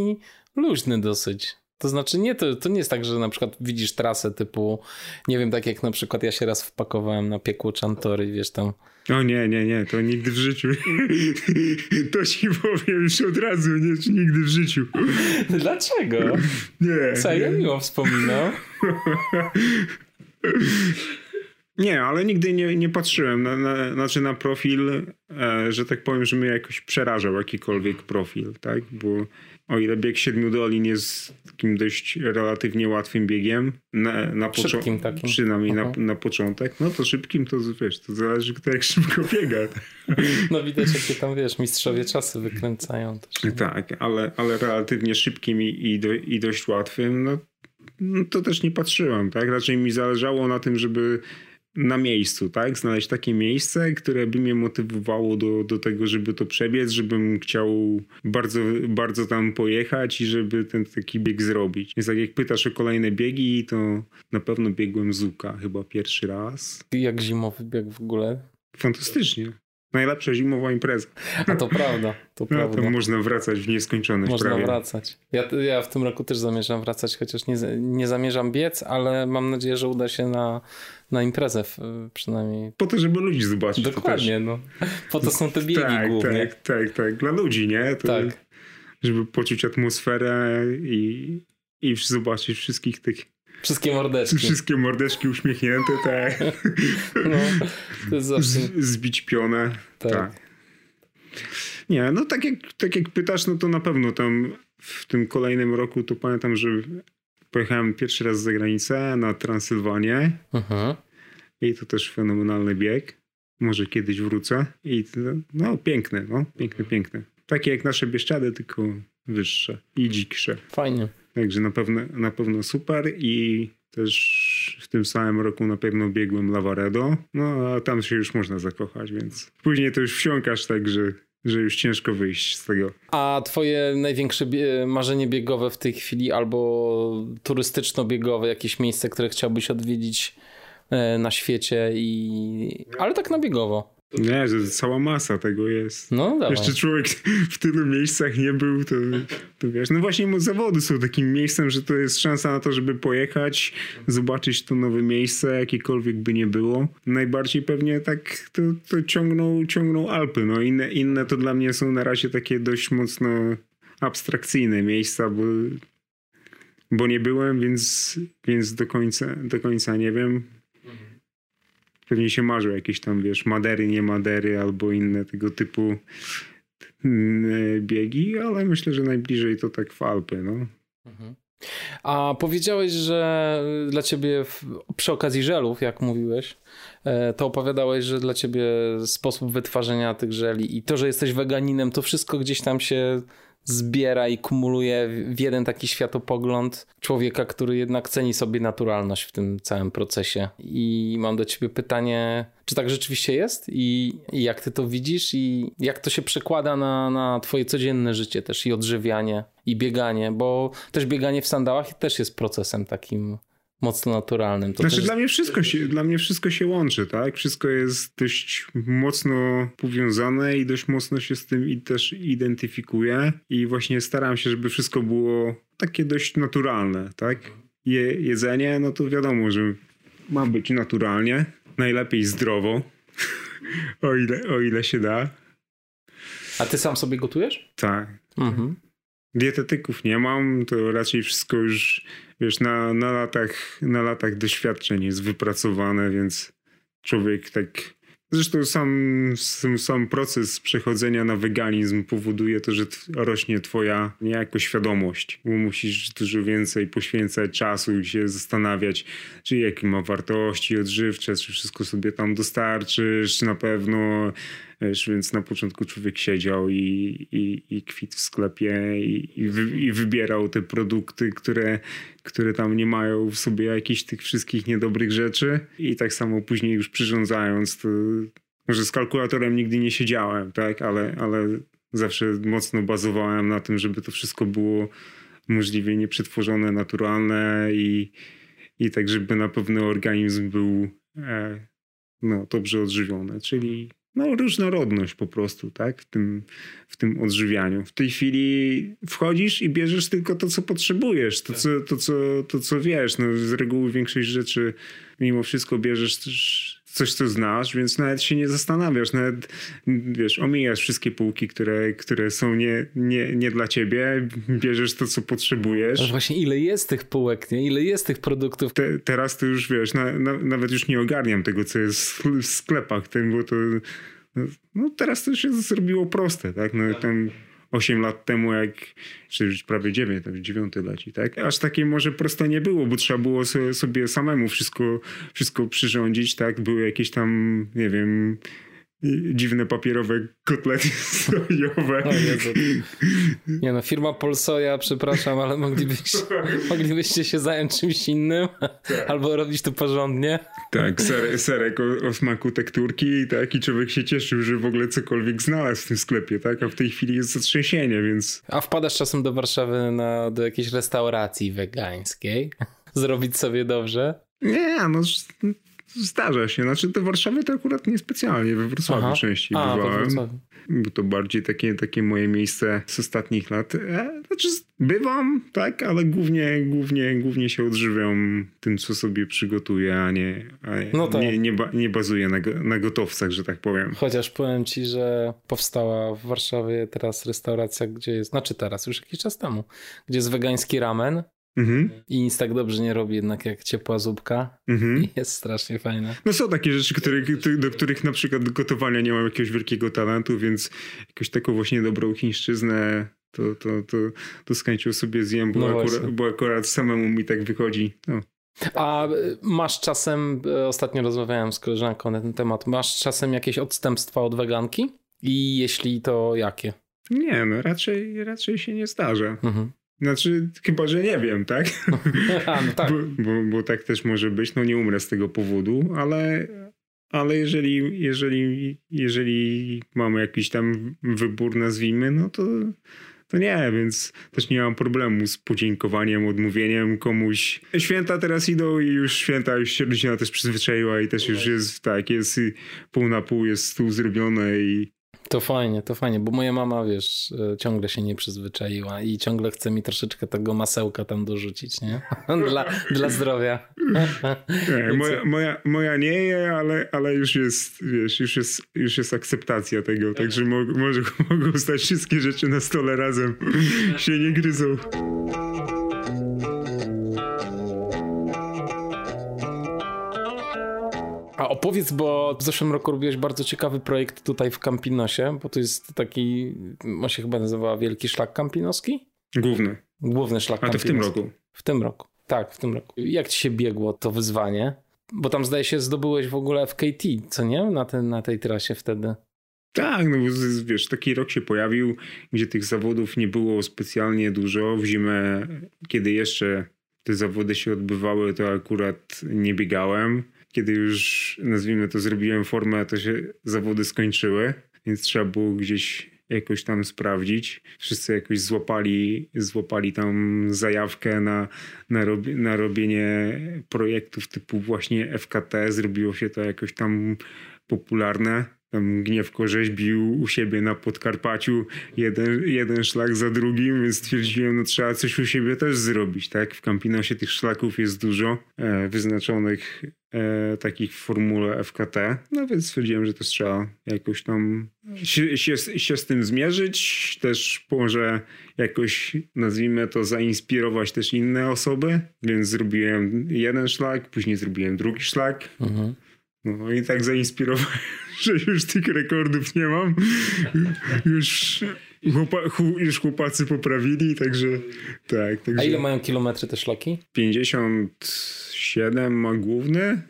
luźny dosyć. To znaczy to nie jest tak, że na przykład widzisz trasę typu, nie wiem, tak jak na przykład ja się raz wpakowałem na piekło Chantory, tam. O nie, to nigdy w życiu. To ci powiem już od razu, nigdy w życiu. Dlaczego? Nie. Co, ja miło wspominam. Nie, ale nigdy nie patrzyłem na profil, że tak powiem, że mnie jakoś przerażał jakikolwiek profil, tak? Bo o ile bieg 7 dolin jest takim dość relatywnie łatwym biegiem, na szybkim takim. Przynajmniej na początek, no to szybkim to wiesz, to zależy kto jak szybko biega. No widać jakie tam wiesz, mistrzowie czasy wykręcają też. Tak, ale relatywnie szybkim i dość łatwym, no to też nie patrzyłem, tak? Raczej mi zależało na tym, żeby na miejscu, tak? Znaleźć takie miejsce, które by mnie motywowało do tego, żeby to przebiec, żebym chciał bardzo, bardzo tam pojechać i żeby ten taki bieg zrobić. Więc tak jak pytasz o kolejne biegi, to na pewno biegłem Zuka chyba pierwszy raz. Jak zimowy bieg w ogóle? Fantastycznie. Najlepsza zimowa impreza. A to prawda, to prawda. To można wracać w nieskończoność. Można prawie. Wracać. Ja w tym roku też zamierzam wracać, chociaż nie zamierzam biec, ale mam nadzieję, że uda się na imprezę przynajmniej. Po to, żeby ludzi zobaczyć. Dokładnie, to no. Po to są te biegi głównie. Tak. Dla ludzi, nie? To tak. Żeby poczuć atmosferę i zobaczyć wszystkich tych... Wszystkie mordeczki uśmiechnięte, tak. No, to jest zawsze... Zbić pionę, tak. Nie, no tak jak pytasz, no to na pewno tam w tym kolejnym roku to pamiętam, że pojechałem pierwszy raz za granicę na Transylwanię. Aha. I to też fenomenalny bieg. Może kiedyś wrócę. I to, piękne. Takie jak nasze Bieszczady, tylko wyższe i dziksze. Fajnie. Także na pewno super i też w tym samym roku na pewno biegłem Lavaredo, no a tam się już można zakochać, więc później to już wsiąkasz tak, że już ciężko wyjść z tego. A twoje największe marzenie biegowe w tej chwili albo turystyczno-biegowe, jakieś miejsce, które chciałbyś odwiedzić na świecie ale tak na biegowo? Nie, że cała masa tego jest. No, jeszcze człowiek w tylu miejscach nie był, to wiesz. No właśnie zawody są takim miejscem, że to jest szansa na to, żeby pojechać, zobaczyć to nowe miejsce, jakiekolwiek by nie było. Najbardziej pewnie tak to ciągną Alpy. No inne to dla mnie są na razie takie dość mocno abstrakcyjne miejsca, bo nie byłem, więc do końca nie wiem. Pewnie się marzą jakieś tam, wiesz, Madery, albo inne tego typu biegi, ale myślę, że najbliżej to tak w Alpy, no. A powiedziałeś, że dla ciebie przy okazji żelów, jak mówiłeś, to opowiadałeś, że dla ciebie sposób wytwarzania tych żeli i to, że jesteś weganinem, to wszystko gdzieś tam się zbiera i kumuluje w jeden taki światopogląd człowieka, który jednak ceni sobie naturalność w tym całym procesie. I mam do ciebie pytanie, czy tak rzeczywiście jest? I jak ty to widzisz? I jak to się przekłada na twoje codzienne życie też? I odżywianie, i bieganie? Bo też bieganie w sandałach też jest procesem takim mocno naturalnym. To znaczy też... dla mnie wszystko się łączy, tak? Wszystko jest dość mocno powiązane i dość mocno się z tym i też identyfikuję i właśnie staram się, żeby wszystko było takie dość naturalne, tak? Jedzenie, no to wiadomo, że ma być naturalnie, najlepiej zdrowo, o ile się da. A ty sam sobie gotujesz? Tak. Mhm. Dietetyków nie mam, to raczej wszystko już, wiesz, na latach doświadczeń jest wypracowane, więc człowiek tak... Zresztą sam proces przechodzenia na weganizm powoduje to, że rośnie twoja niejako świadomość, bo musisz dużo więcej poświęcać czasu i się zastanawiać, czy jakie ma wartości odżywcze, czy wszystko sobie tam dostarczysz, na pewno... Wiesz, więc na początku człowiek siedział i kwit w sklepie i wybierał te produkty, które tam nie mają w sobie jakichś tych wszystkich niedobrych rzeczy i tak samo później już przyrządzając to, może z kalkulatorem nigdy nie siedziałem, tak? Ale zawsze mocno bazowałem na tym, żeby to wszystko było możliwie nieprzetworzone, naturalne i tak, żeby na pewno organizm był dobrze odżywiony, czyli różnorodność po prostu, tak? W tym odżywianiu. W tej chwili wchodzisz i bierzesz tylko to, co potrzebujesz, to, co wiesz. No, z reguły większość rzeczy mimo wszystko bierzesz coś, co znasz, więc nawet się nie zastanawiasz, nawet, wiesz, omijasz wszystkie półki, które są nie dla ciebie, bierzesz to, co potrzebujesz. Ale właśnie ile jest tych półek, nie? Ile jest tych produktów? Teraz to już, wiesz, nawet już nie ogarniam tego, co jest w sklepach, bo to no teraz to się zrobiło proste, tak? No tam 8 lat temu, czy już prawie 9, tak 9 leci, tak? Aż takie może proste nie było, bo trzeba było sobie samemu wszystko przyrządzić, tak? Były jakieś tam, nie wiem, dziwne papierowe kotlety sojowe. O Jezu. Nie no, firma Polsoja, przepraszam, ale moglibyście się zająć czymś innym, tak. Albo robić to porządnie. Tak, serek o smaku tekturki, tak, i człowiek się cieszył, że w ogóle cokolwiek znalazł w tym sklepie, tak, a w tej chwili jest zatrzęsienie, więc... A wpadasz czasem do Warszawy do jakiejś restauracji wegańskiej, zrobić sobie dobrze? Nie, no... Zdarza się. Znaczy do Warszawy to akurat niespecjalnie. We Wrocławiu częściej bywałem. Bo to bardziej takie moje miejsce z ostatnich lat. Znaczy bywam, tak, ale głównie się odżywiam tym, co sobie przygotuję, nie bazuję na gotowcach, że tak powiem. Chociaż powiem ci, że powstała w Warszawie teraz restauracja, gdzie jest, znaczy teraz, już jakiś czas temu, gdzie jest wegański ramen. Mhm. I nic tak dobrze nie robi jednak jak ciepła zupka. Mhm. Jest strasznie fajne. No są takie rzeczy, do których na przykład gotowania nie mam jakiegoś wielkiego talentu, więc jakoś taką właśnie dobrą chińszczyznę to z chęcią sobie zjem, bo akurat samemu mi tak wychodzi. No. A masz czasem, ostatnio rozmawiałem z koleżanką na ten temat, masz czasem jakieś odstępstwa od weganki? I jeśli to jakie? Nie, no raczej się nie zdarza. Mhm. Znaczy, chyba, że nie wiem, tak? A, no tak. Bo tak też może być, no nie umrę z tego powodu, ale jeżeli mamy jakiś tam wybór, nazwijmy, no to nie, więc też nie mam problemu z podziękowaniem, odmówieniem komuś. Święta teraz idą i już się rodzina też przyzwyczaiła i też już jest tak, jest pół na pół, jest stół zrobiony i... To fajnie, bo moja mama, wiesz, ciągle się nie przyzwyczaiła i ciągle chce mi troszeczkę tego masełka tam dorzucić, nie? Dla zdrowia. Nie, moja nie je, ale już jest, wiesz, już jest akceptacja tego, także mogą stać wszystkie rzeczy na stole razem, się nie gryzą. A opowiedz, bo w zeszłym roku robiłeś bardzo ciekawy projekt tutaj w Campinosie, bo to jest taki, on się chyba nazywa Wielki Szlak Campinoski? Główny Szlak Campinoski. A to w tym roku? W tym roku. Jak ci się biegło to wyzwanie? Bo tam zdaje się zdobyłeś w ogóle FKT, co nie? Na tej trasie wtedy. Tak, no wiesz, taki rok się pojawił, gdzie tych zawodów nie było specjalnie dużo. W zimę, kiedy jeszcze te zawody się odbywały, to akurat nie biegałem. Kiedy już, nazwijmy to, zrobiłem formę, to się zawody skończyły, więc trzeba było gdzieś jakoś tam sprawdzić. Wszyscy jakoś złapali tam zajawkę na robienie projektów typu właśnie FKT. Zrobiło się to jakoś tam popularne. Tam Gniewko rzeźbił u siebie na Podkarpaciu jeden szlak za drugim, więc stwierdziłem, no trzeba coś u siebie też zrobić, tak? W Campinosie tych szlaków jest dużo wyznaczonych takich w formule FKT, no więc stwierdziłem, że też trzeba jakoś tam się z tym zmierzyć, też może jakoś, nazwijmy to, zainspirować też inne osoby, więc zrobiłem jeden szlak, później zrobiłem drugi szlak. Mhm. No i tak zainspirowałem, że już tych rekordów nie mam. Już chłopacy poprawili, także... A ile mają kilometry te szlaki? 57 ma główny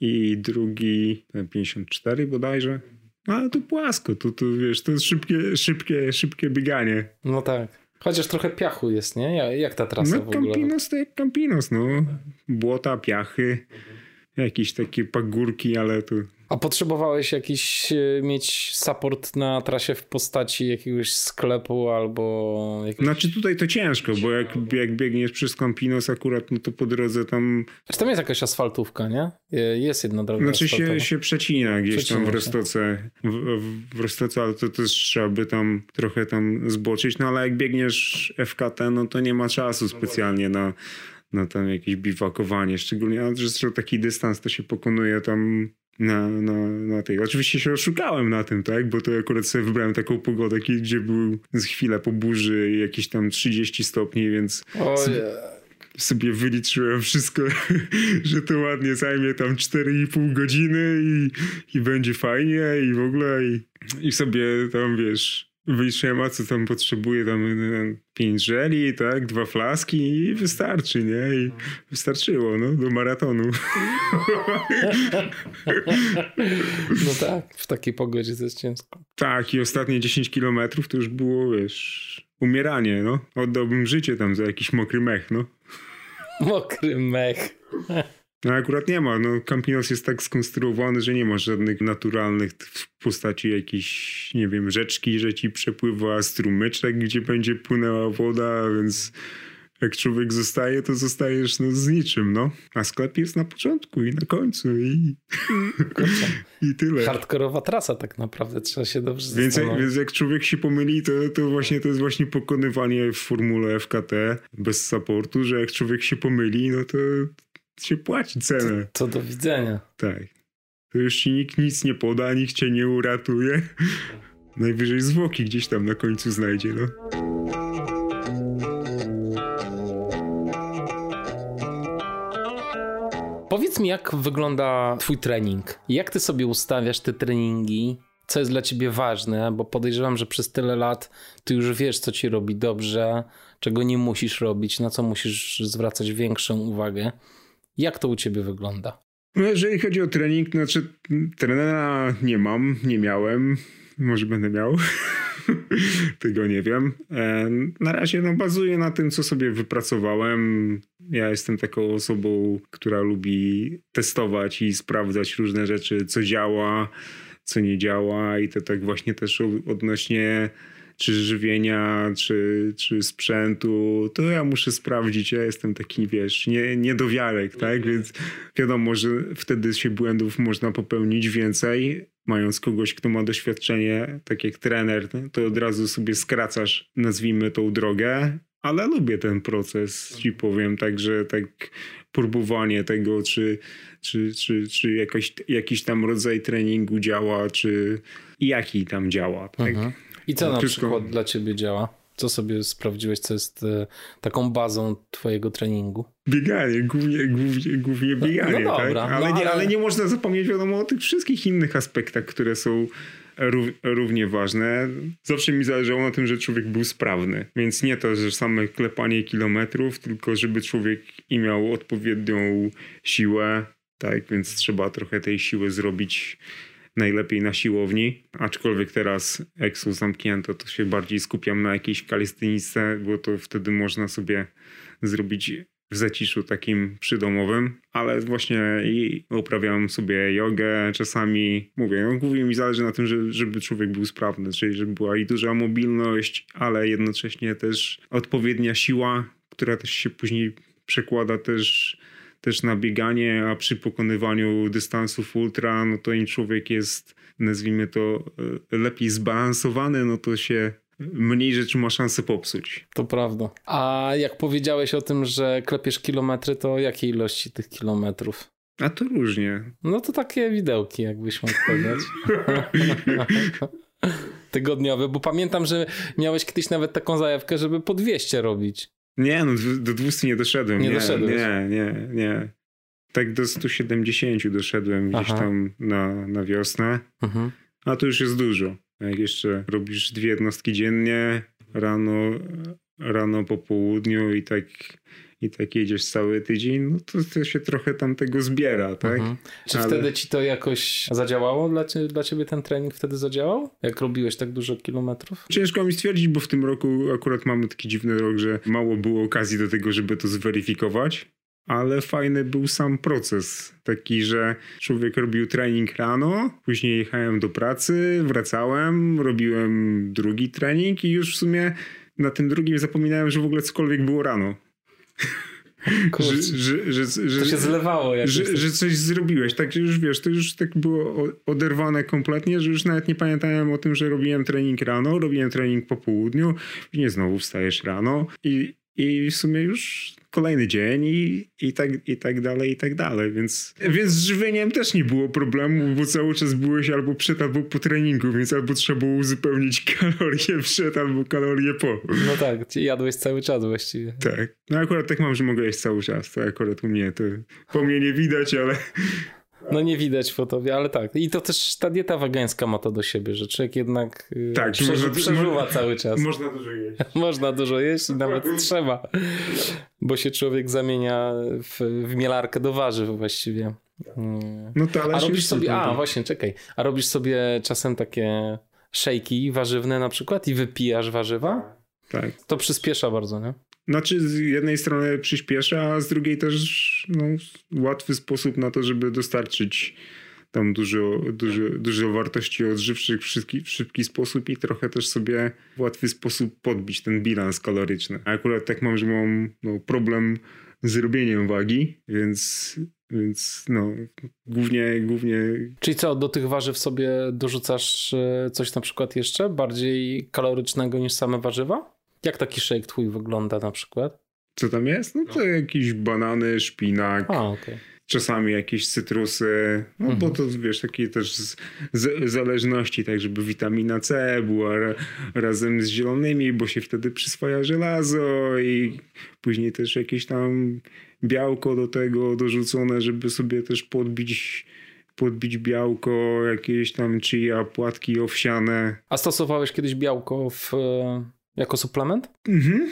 i drugi 54 bodajże. Ale to płasko, to wiesz, to jest szybkie bieganie. No tak. Chociaż trochę piachu jest, nie? Jak ta trasa w ogóle? Campinos to jak Campinos, no. Błota, piachy. Jakieś takie pagórki, ale tu... A potrzebowałeś mieć support na trasie w postaci jakiegoś sklepu albo... Jakiegoś... Znaczy tutaj to ciężko, bo jak biegniesz przez Campinos akurat, no to po drodze tam... Znaczy tam jest jakaś asfaltówka, nie? Jest jedna droga asfaltowa. Znaczy się przecina gdzieś tam w Roztoce. W Roztoce, ale to też trzeba by tam trochę tam zboczyć. No ale jak biegniesz FKT, no to nie ma czasu specjalnie na tam jakieś biwakowanie, szczególnie, że taki dystans to się pokonuje tam na tej. Oczywiście się oszukałem na tym, tak? Bo to akurat sobie wybrałem taką pogodę, gdzie był chwilę po burzy i jakieś tam 30 stopni, więc sobie wyliczyłem wszystko, że to ładnie zajmie tam 4,5 godziny i będzie fajnie i w ogóle i sobie tam, wiesz, wyliczyłem, a co tam potrzebuję, tam 5 żeli, tak, 2 flaski i wystarczy, nie? I wystarczyło, no, do maratonu. No tak, w takiej pogodzie to jest ciężko. Tak, i ostatnie 10 kilometrów to już było, wiesz, umieranie, no. Oddałbym życie tam za jakiś mokry mech, no. Mokry mech. No akurat nie ma, no Campinos jest tak skonstruowany, że nie ma żadnych naturalnych w postaci jakiejś, nie wiem, rzeczki, że ci przepływa strumyczek, gdzie będzie płynęła woda, więc jak człowiek zostaje, to zostajesz no, z niczym, no. A sklep jest na początku i na końcu i tyle. Hardkorowa trasa tak naprawdę, trzeba się dobrze zastanowić. Więc jak człowiek się pomyli, to właśnie to jest właśnie pokonywanie w formule FKT bez supportu, że jak człowiek się pomyli, no to się płaci cenę. To do widzenia. Tak. To już ci nikt nic nie poda, nikt cię nie uratuje. Najwyżej zwłoki gdzieś tam na końcu znajdzie, no. Powiedz mi, jak wygląda twój trening? Jak ty sobie ustawiasz te treningi? Co jest dla ciebie ważne? Bo podejrzewam, że przez tyle lat ty już wiesz, co ci robi dobrze, czego nie musisz robić, na co musisz zwracać większą uwagę. Jak to u ciebie wygląda? No jeżeli chodzi o trening, znaczy trenera nie mam, nie miałem. Może będę miał. Tego nie wiem. Na razie no, bazuję na tym, co sobie wypracowałem. Ja jestem taką osobą, która lubi testować i sprawdzać różne rzeczy, co działa, co nie działa. I to tak właśnie też odnośnie czy żywienia, czy sprzętu, to ja muszę sprawdzić. Ja jestem taki, wiesz, niedowiarek, tak? Więc wiadomo, że wtedy się błędów można popełnić więcej. Mając kogoś, kto ma doświadczenie, tak jak trener, to od razu sobie skracasz, nazwijmy tą drogę, ale lubię ten proces, ci powiem, także tak próbowanie tego, czy jakiś tam rodzaj treningu działa, czy jaki tam działa, tak? Mhm. I co na przykład dla ciebie działa? Co sobie sprawdziłeś, co jest taką bazą twojego treningu? Bieganie, głównie bieganie, no dobra, tak? Ale nie można zapomnieć, wiadomo, o tych wszystkich innych aspektach, które są równie ważne. Zawsze mi zależało na tym, że człowiek był sprawny. Więc nie to, że same klepanie kilometrów, tylko żeby człowiek miał odpowiednią siłę, tak? Więc trzeba trochę tej siły zrobić najlepiej na siłowni, aczkolwiek teraz jak są zamknięte, to się bardziej skupiam na jakiejś kalistenice, bo to wtedy można sobie zrobić w zaciszu takim przydomowym, ale właśnie i uprawiam sobie jogę czasami, mówię, no głównie mi zależy na tym, żeby człowiek był sprawny, czyli żeby była i duża mobilność, ale jednocześnie też odpowiednia siła, która też się później przekłada też na bieganie, a przy pokonywaniu dystansów ultra, no to im człowiek jest, nazwijmy to, lepiej zbalansowany, no to się mniej rzeczy ma szansę popsuć. To prawda. A jak powiedziałeś o tym, że klepiesz kilometry, to jakiej ilości tych kilometrów? A to różnie. No to takie widełki, jakbyś mógł powiedzieć. Tygodniowe, bo pamiętam, że miałeś kiedyś nawet taką zajawkę, żeby po 200 robić. Nie, no do 200 nie doszedłem. Nie. Tak do 170 doszedłem gdzieś tam na wiosnę. Aha. A to już jest dużo. Jak jeszcze robisz 2 jednostki dziennie, rano po południu i tak jedziesz cały tydzień, no to się trochę tam tego zbiera, tak? Mhm. Czy wtedy ci to jakoś zadziałało? Dla ciebie ten trening wtedy zadziałał? Jak robiłeś tak dużo kilometrów? Ciężko mi stwierdzić, bo w tym roku akurat mamy taki dziwny rok, że mało było okazji do tego, żeby to zweryfikować, ale fajny był sam proces. Taki, że człowiek robił trening rano, później jechałem do pracy, wracałem, robiłem drugi trening i już w sumie na tym drugim zapominałem, że w ogóle cokolwiek było rano. To się zlewało jakoś. Że coś zrobiłeś, tak już wiesz, to już tak było oderwane kompletnie, że już nawet nie pamiętałem o tym, że robiłem trening rano, robiłem trening po południu, później znowu wstajesz rano i i w sumie już kolejny dzień i tak dalej. Więc z żywieniem też nie było problemu, bo cały czas byłeś albo przed, albo po treningu, więc albo trzeba było uzupełnić kalorie przed, albo kalorie po. No tak, jadłeś cały czas właściwie. Tak, no akurat tak mam, że mogę jeść cały czas, to akurat u mnie, to po mnie nie widać, ale... No nie widać po tobie, ale tak. I to też ta dieta wegańska ma to do siebie, że człowiek jednak tak, przeżuwa cały czas. Można dużo jeść. Można dużo jeść i nawet trzeba, bo się człowiek zamienia w mielarkę do warzyw właściwie. No to ale A robisz sobie czasem takie szejki warzywne na przykład i wypijasz warzywa? Tak. To przyspiesza bardzo, nie? Znaczy z jednej strony przyspiesza, a z drugiej też no, łatwy sposób na to, żeby dostarczyć tam dużo wartości odżywczych w szybki sposób i trochę też sobie w łatwy sposób podbić ten bilans kaloryczny. A akurat tak mam, że mam problem z robieniem wagi, więc no głównie... Czyli co, do tych warzyw sobie dorzucasz coś na przykład jeszcze bardziej kalorycznego niż same warzywa? Jak taki shake twój wygląda na przykład? Co tam jest? No to jakieś banany, szpinak, czasami jakieś cytrusy, no bo to wiesz, takie też zależności, tak żeby witamina C była razem z zielonymi, bo się wtedy przyswaja żelazo i później też jakieś tam białko do tego dorzucone, żeby sobie też podbić białko, jakieś tam chia, płatki owsiane. A stosowałeś kiedyś białko jako suplement? Mhm.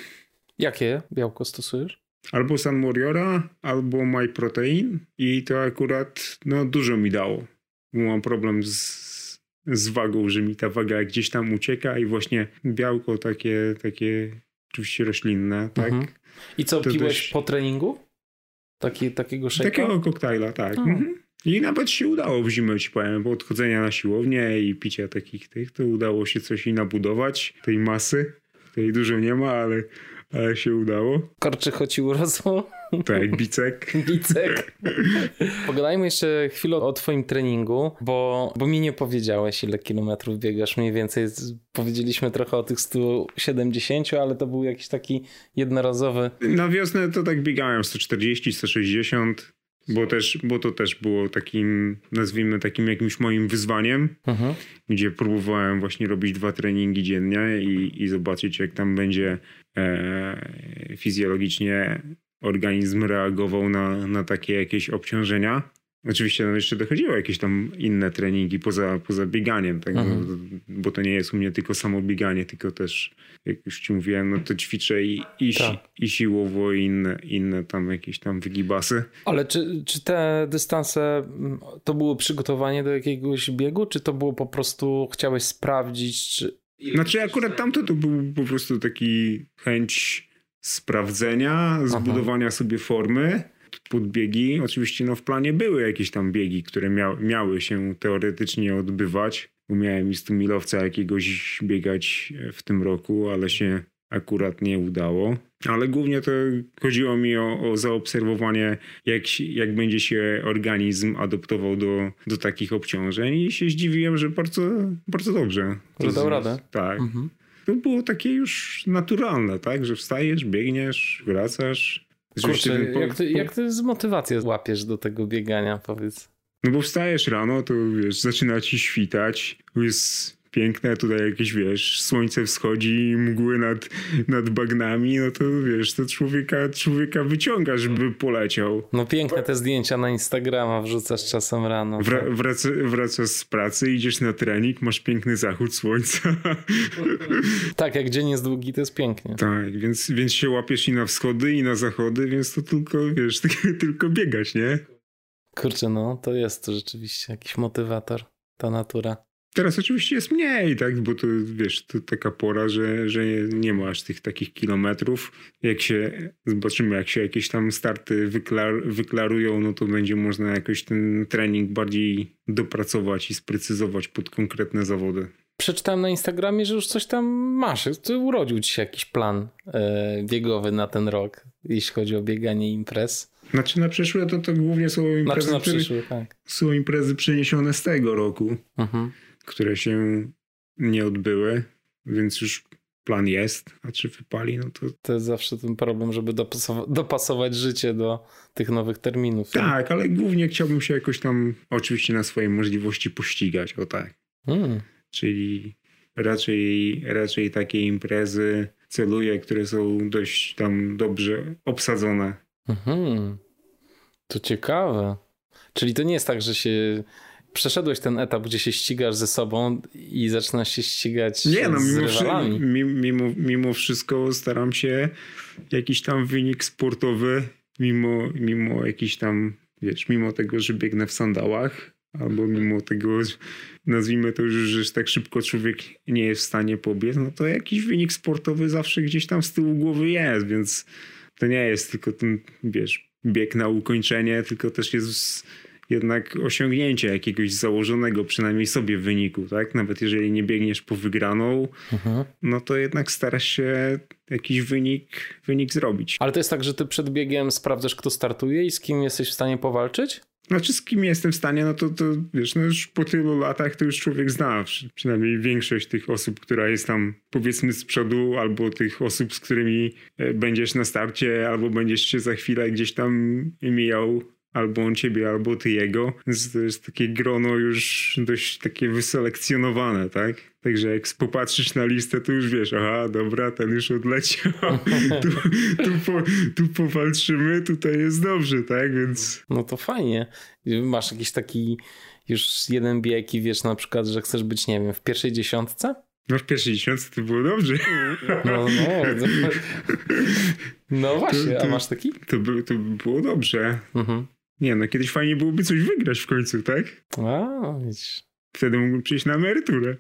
Jakie białko stosujesz? Albo Sun Warriora, albo MyProtein i to akurat dużo mi dało. Mam problem z wagą, że mi ta waga gdzieś tam ucieka i właśnie białko takie oczywiście roślinne. Tak? Mhm. I co, to piłeś po treningu? Takiego szejka? Takiego koktajla, tak. Mhm. I nawet się udało w zimę, ci powiem, bo odchodzenia na siłownię i picia takich to udało się coś i nabudować, tej masy. Tej dużo nie ma, ale się udało. Korczycho ci urosło. Tak, bicek. Pogadajmy jeszcze chwilę o twoim treningu, bo mi nie powiedziałeś, ile kilometrów biegasz. Mniej więcej powiedzieliśmy trochę o tych 170, ale to był jakiś taki jednorazowy... Na wiosnę to tak biegałem 140, 160... Bo to też było takim, nazwijmy takim jakimś moim wyzwaniem, gdzie próbowałem właśnie robić 2 treningi dziennie i zobaczyć jak tam będzie fizjologicznie organizm reagował na takie jakieś obciążenia. Oczywiście jeszcze dochodziło jakieś tam inne treningi poza bieganiem, tak? Bo to nie jest u mnie tylko samo bieganie, tylko też, jak już ci mówiłem, to ćwiczę i siłowo i inne tam jakieś tam wygibasy. Ale czy te dystanse to było przygotowanie do jakiegoś biegu, czy to było po prostu chciałeś sprawdzić? Znaczy akurat tamto to był po prostu taki chęć sprawdzenia, zbudowania sobie formy. Podbiegi. Oczywiście w planie były jakieś tam biegi, które miały się teoretycznie odbywać. Umiałem i 100-milowca jakiegoś biegać w tym roku, ale się akurat nie udało. Ale głównie to chodziło mi o zaobserwowanie, jak będzie się organizm adoptował do takich obciążeń i się zdziwiłem, że bardzo, bardzo dobrze. Że dał radę. Tak. Mhm. To było takie już naturalne, tak? Że wstajesz, biegniesz, wracasz. Kurczę, jak ty z motywacją łapiesz do tego biegania, powiedz? No bo wstajesz rano, to wiesz, zaczyna ci świtać, jest piękne tutaj jakieś, wiesz, słońce wschodzi, mgły nad bagnami, to wiesz, to człowieka wyciąga, żeby poleciał. No piękne te zdjęcia na Instagrama wrzucasz czasem rano. Wracasz z pracy, idziesz na trening, masz piękny zachód słońca. Tak, jak dzień jest długi, to jest pięknie. Tak, więc się łapiesz i na wschody, i na zachody, więc to tylko, wiesz, tylko biegać, nie? Kurczę, to jest to rzeczywiście jakiś motywator, ta natura. Teraz oczywiście jest mniej, tak? Bo to wiesz, to taka pora, że nie ma aż tych takich kilometrów. Zobaczymy, jak się jakieś tam starty wyklarują, to będzie można jakoś ten trening bardziej dopracować i sprecyzować pod konkretne zawody. Przeczytałem na Instagramie, że już coś tam masz. Ty urodził ci się jakiś plan biegowy na ten rok, jeśli chodzi o bieganie imprez. Znaczy na przyszłe to głównie są imprezy, są imprezy przeniesione z tego roku. Które się nie odbyły, więc już plan jest, a czy wypali, no to... To jest zawsze ten problem, żeby dopasować życie do tych nowych terminów. Tak, ale głównie chciałbym się jakoś tam oczywiście na swojej możliwości pościgać, o tak. Czyli raczej takie imprezy celuję, które są dość tam dobrze obsadzone. To ciekawe. Czyli to nie jest tak, że się... Przeszedłeś ten etap, gdzie się ścigasz ze sobą i zaczynasz się ścigać z rywalami. Mimo wszystko staram się jakiś tam wynik sportowy, mimo jakiś tam, wiesz, mimo tego, że biegnę w sandałach, albo mimo tego, że, nazwijmy to już, że tak szybko człowiek nie jest w stanie pobiec, no to jakiś wynik sportowy zawsze gdzieś tam z tyłu głowy jest, więc to nie jest tylko ten, wiesz, bieg na ukończenie, tylko też jest... jednak osiągnięcie jakiegoś założonego przynajmniej sobie wyniku, tak? Nawet jeżeli nie biegniesz po wygraną, no to jednak starasz się jakiś wynik zrobić. Ale to jest tak, że ty przed biegiem sprawdzasz, kto startuje i z kim jesteś w stanie powalczyć? Znaczy z kim jestem w stanie, no to wiesz, no już po tylu latach to już człowiek zna przynajmniej większość tych osób, która jest tam powiedzmy z przodu, albo tych osób, z którymi będziesz na starcie, albo będziesz się za chwilę gdzieś tam mijał. Albo on ciebie, albo ty jego. Więc to jest takie grono już dość takie wyselekcjonowane, tak? Także jak popatrzysz na listę, to już wiesz, aha, dobra, ten już odleciał, tu powalczymy, tutaj jest dobrze, tak? Więc... No to fajnie. Masz jakiś taki już jeden bieg i wiesz na przykład, że chcesz być, nie wiem, w pierwszej dziesiątce? No w pierwszej dziesiątce to było dobrze. No właśnie, a masz taki? To było dobrze. Nie no, kiedyś fajnie byłoby coś wygrać w końcu, tak? Wtedy mógłbym przyjść na emeryturę.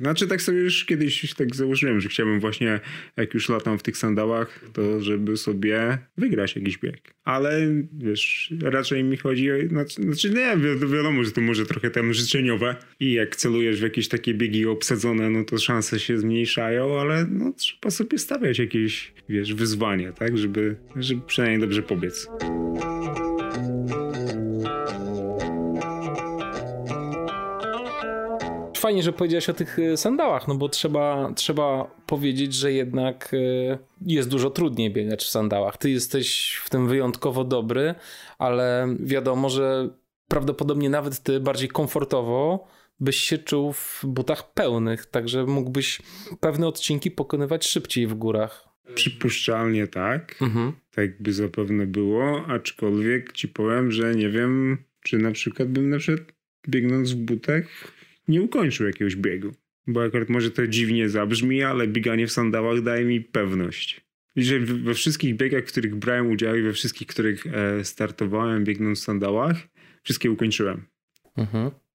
Znaczy tak sobie już kiedyś tak założyłem, że chciałbym właśnie, jak już latam w tych sandałach, to żeby sobie wygrać jakiś bieg. Ale wiesz, raczej mi chodzi o... Znaczy nie, wiadomo, że to może trochę tam życzeniowe i jak celujesz w jakieś takie biegi obsadzone, no to szanse się zmniejszają, ale no trzeba sobie stawiać jakieś, wiesz, wyzwania, tak? Żeby przynajmniej dobrze pobiec. Fajnie, że powiedziałeś o tych sandałach, no bo trzeba powiedzieć, że jednak jest dużo trudniej biegać w sandałach. Ty jesteś w tym wyjątkowo dobry, ale wiadomo, że prawdopodobnie nawet ty bardziej komfortowo byś się czuł w butach pełnych, także mógłbyś pewne odcinki pokonywać szybciej w górach. Przypuszczalnie tak, tak by zapewne było, aczkolwiek ci powiem, że nie wiem, czy na przykład bym biegnąc w butach nie ukończył jakiegoś biegu. Bo akurat może to dziwnie zabrzmi, ale bieganie w sandałach daje mi pewność. I że we wszystkich biegach, w których brałem udział i we wszystkich, w których startowałem biegnąc w sandałach, wszystkie ukończyłem.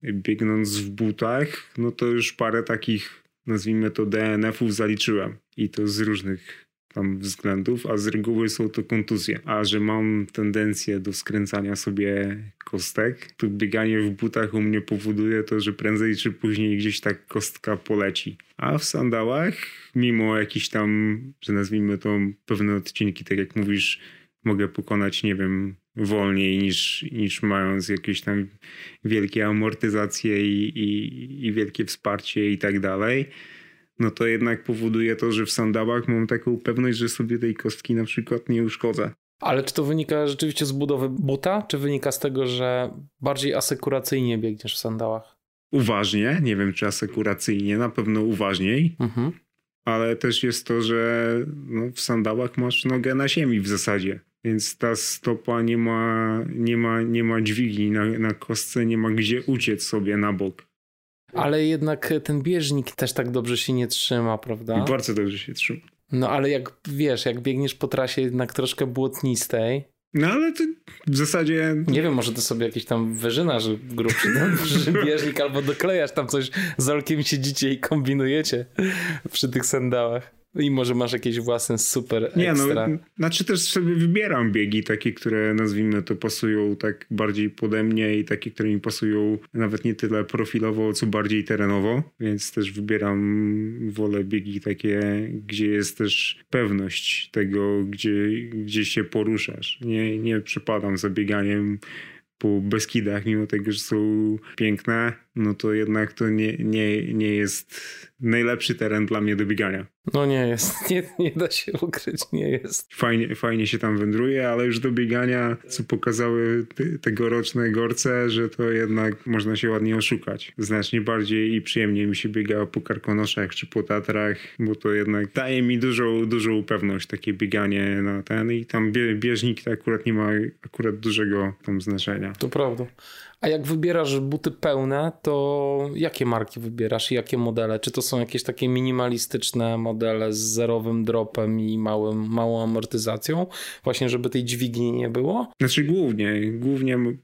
Biegnąc w butach, no to już parę takich, nazwijmy to DNF-ów zaliczyłem. I to z różnych tam względów, a z reguły są to kontuzje. A że mam tendencję do skręcania sobie kostek, to bieganie w butach u mnie powoduje to, że prędzej czy później gdzieś ta kostka poleci. A w sandałach, mimo jakichś tam, że nazwijmy to pewne odcinki, tak jak mówisz, mogę pokonać, nie wiem, wolniej niż mając jakieś tam wielkie amortyzacje i wielkie wsparcie i tak dalej. No to jednak powoduje to, że w sandałach mam taką pewność, że sobie tej kostki na przykład nie uszkodzę. Ale czy to wynika rzeczywiście z budowy buta, czy wynika z tego, że bardziej asekuracyjnie biegniesz w sandałach? Uważnie, nie wiem czy asekuracyjnie, na pewno uważniej, ale też jest to, że no, w sandałach masz nogę na ziemi w zasadzie, więc ta stopa nie ma dźwigni na kostce, nie ma gdzie uciec sobie na bok. Ale jednak ten bieżnik też tak dobrze się nie trzyma, prawda? Bardzo dobrze się trzyma. No ale jak wiesz, jak biegniesz po trasie jednak troszkę błotnistej... No ale to w zasadzie... Nie wiem, może to sobie jakiś tam wyżynasz grubszy bieżnik albo doklejasz tam coś, z Olkiem siedzicie i kombinujecie przy tych sandałach. I może masz jakieś własne super ekstra. Nie no, znaczy też sobie wybieram biegi takie, które nazwijmy to pasują tak bardziej pode mnie i takie, które mi pasują nawet nie tyle profilowo, co bardziej terenowo. Więc też wybieram, wolę biegi takie, gdzie jest też pewność tego, gdzie się poruszasz. Nie przepadam za bieganiem po Beskidach, mimo tego, że są piękne. no to jednak to nie jest najlepszy teren dla mnie do biegania. No nie jest, nie da się ukryć, nie jest. Fajnie się tam wędruje, ale już do biegania, co pokazały tegoroczne gorce, że to jednak można się ładnie oszukać. Znacznie bardziej i przyjemniej mi się biega po Karkonoszach czy po Tatrach, bo to jednak daje mi dużą pewność takie bieganie na ten i tam bieżnik to akurat nie ma akurat dużego tam znaczenia. To prawda. A jak wybierasz buty pełne, to jakie marki wybierasz i jakie modele? Czy to są jakieś takie minimalistyczne modele z zerowym dropem i małą amortyzacją? Właśnie, żeby tej dźwigni nie było? Znaczy głównie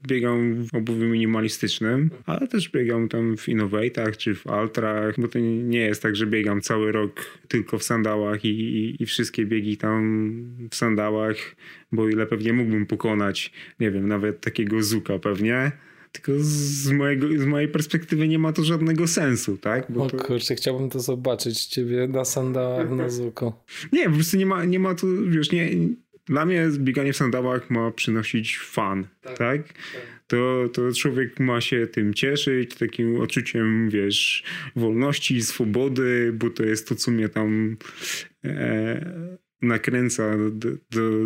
biegam w obuwiu minimalistycznym, ale też biegam tam w Innovate'ach czy w Altrach, bo to nie jest tak, że biegam cały rok tylko w sandałach i wszystkie biegi tam w sandałach, bo ile pewnie mógłbym pokonać, nie wiem, nawet takiego Zuka pewnie. Tylko z mojej perspektywy nie ma to żadnego sensu, tak? Bo o kurczę, to... chciałbym to zobaczyć ciebie na sandałach na Zuku. Nie, po prostu nie ma tu, wiesz, nie... Dla mnie bieganie w sandałach ma przynosić fan, tak? To człowiek ma się tym cieszyć, takim odczuciem, wiesz, wolności, swobody, bo to jest to, co mnie tam... nakręca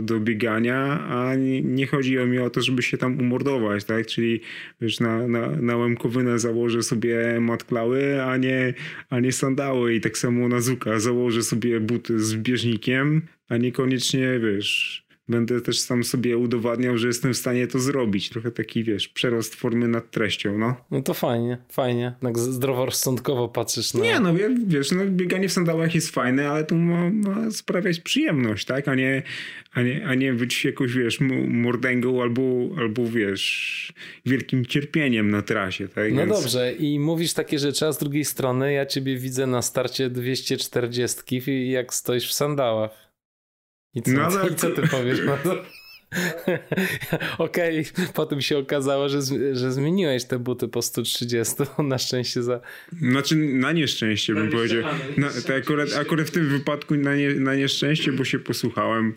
do biegania, a nie chodzi mi o to, żeby się tam umordować, tak? Czyli wiesz, na łemkowynę założę sobie matklały, a nie sandały i tak samo na Zuka założę sobie buty z bieżnikiem, a niekoniecznie, wiesz, będę też sam sobie udowadniał, że jestem w stanie to zrobić. Trochę taki, wiesz, przerost formy nad treścią, no. No to fajnie. Tak zdroworozsądkowo patrzysz na... Nie, no wiesz, no, bieganie w sandałach jest fajne, ale to ma sprawiać przyjemność, tak? A nie być jakoś, wiesz, mordęgą albo wiesz, wielkim cierpieniem na trasie, tak? No więc... dobrze, i mówisz takie rzeczy, a z drugiej strony ja ciebie widzę na starcie 240 i jak stoisz w sandałach. I co ty powiesz na to? Okej, potem się okazało, że zmieniłeś te buty po 130, na szczęście za... Znaczy na nieszczęście bym powiedział. To akurat w tym wypadku na nieszczęście, bo się posłuchałem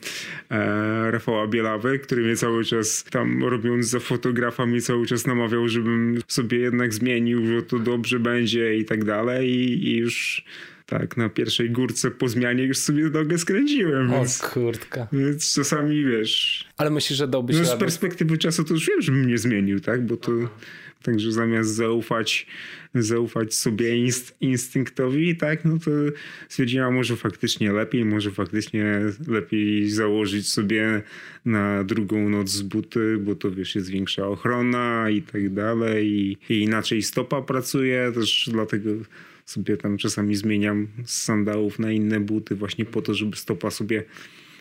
Rafała Bielawy, który mnie cały czas tam robiąc za fotografa mnie cały czas namawiał, żebym sobie jednak zmienił, że to dobrze będzie i tak dalej i już... Tak, na pierwszej górce po zmianie już sobie nogę skręciłem. O kurtka. Więc czasami, wiesz... Ale myślisz, że dałbyś radę? Z perspektywy czasu to już wiem, żebym nie zmienił, tak? Bo to... Aha. Także zamiast zaufać sobie instynktowi, tak? No to stwierdziłam, może faktycznie lepiej założyć sobie na drugą noc buty, bo to wiesz, jest większa ochrona i tak dalej. I inaczej stopa pracuje, też dlatego... sobie tam czasami zmieniam z sandałów na inne buty właśnie po to, żeby stopa sobie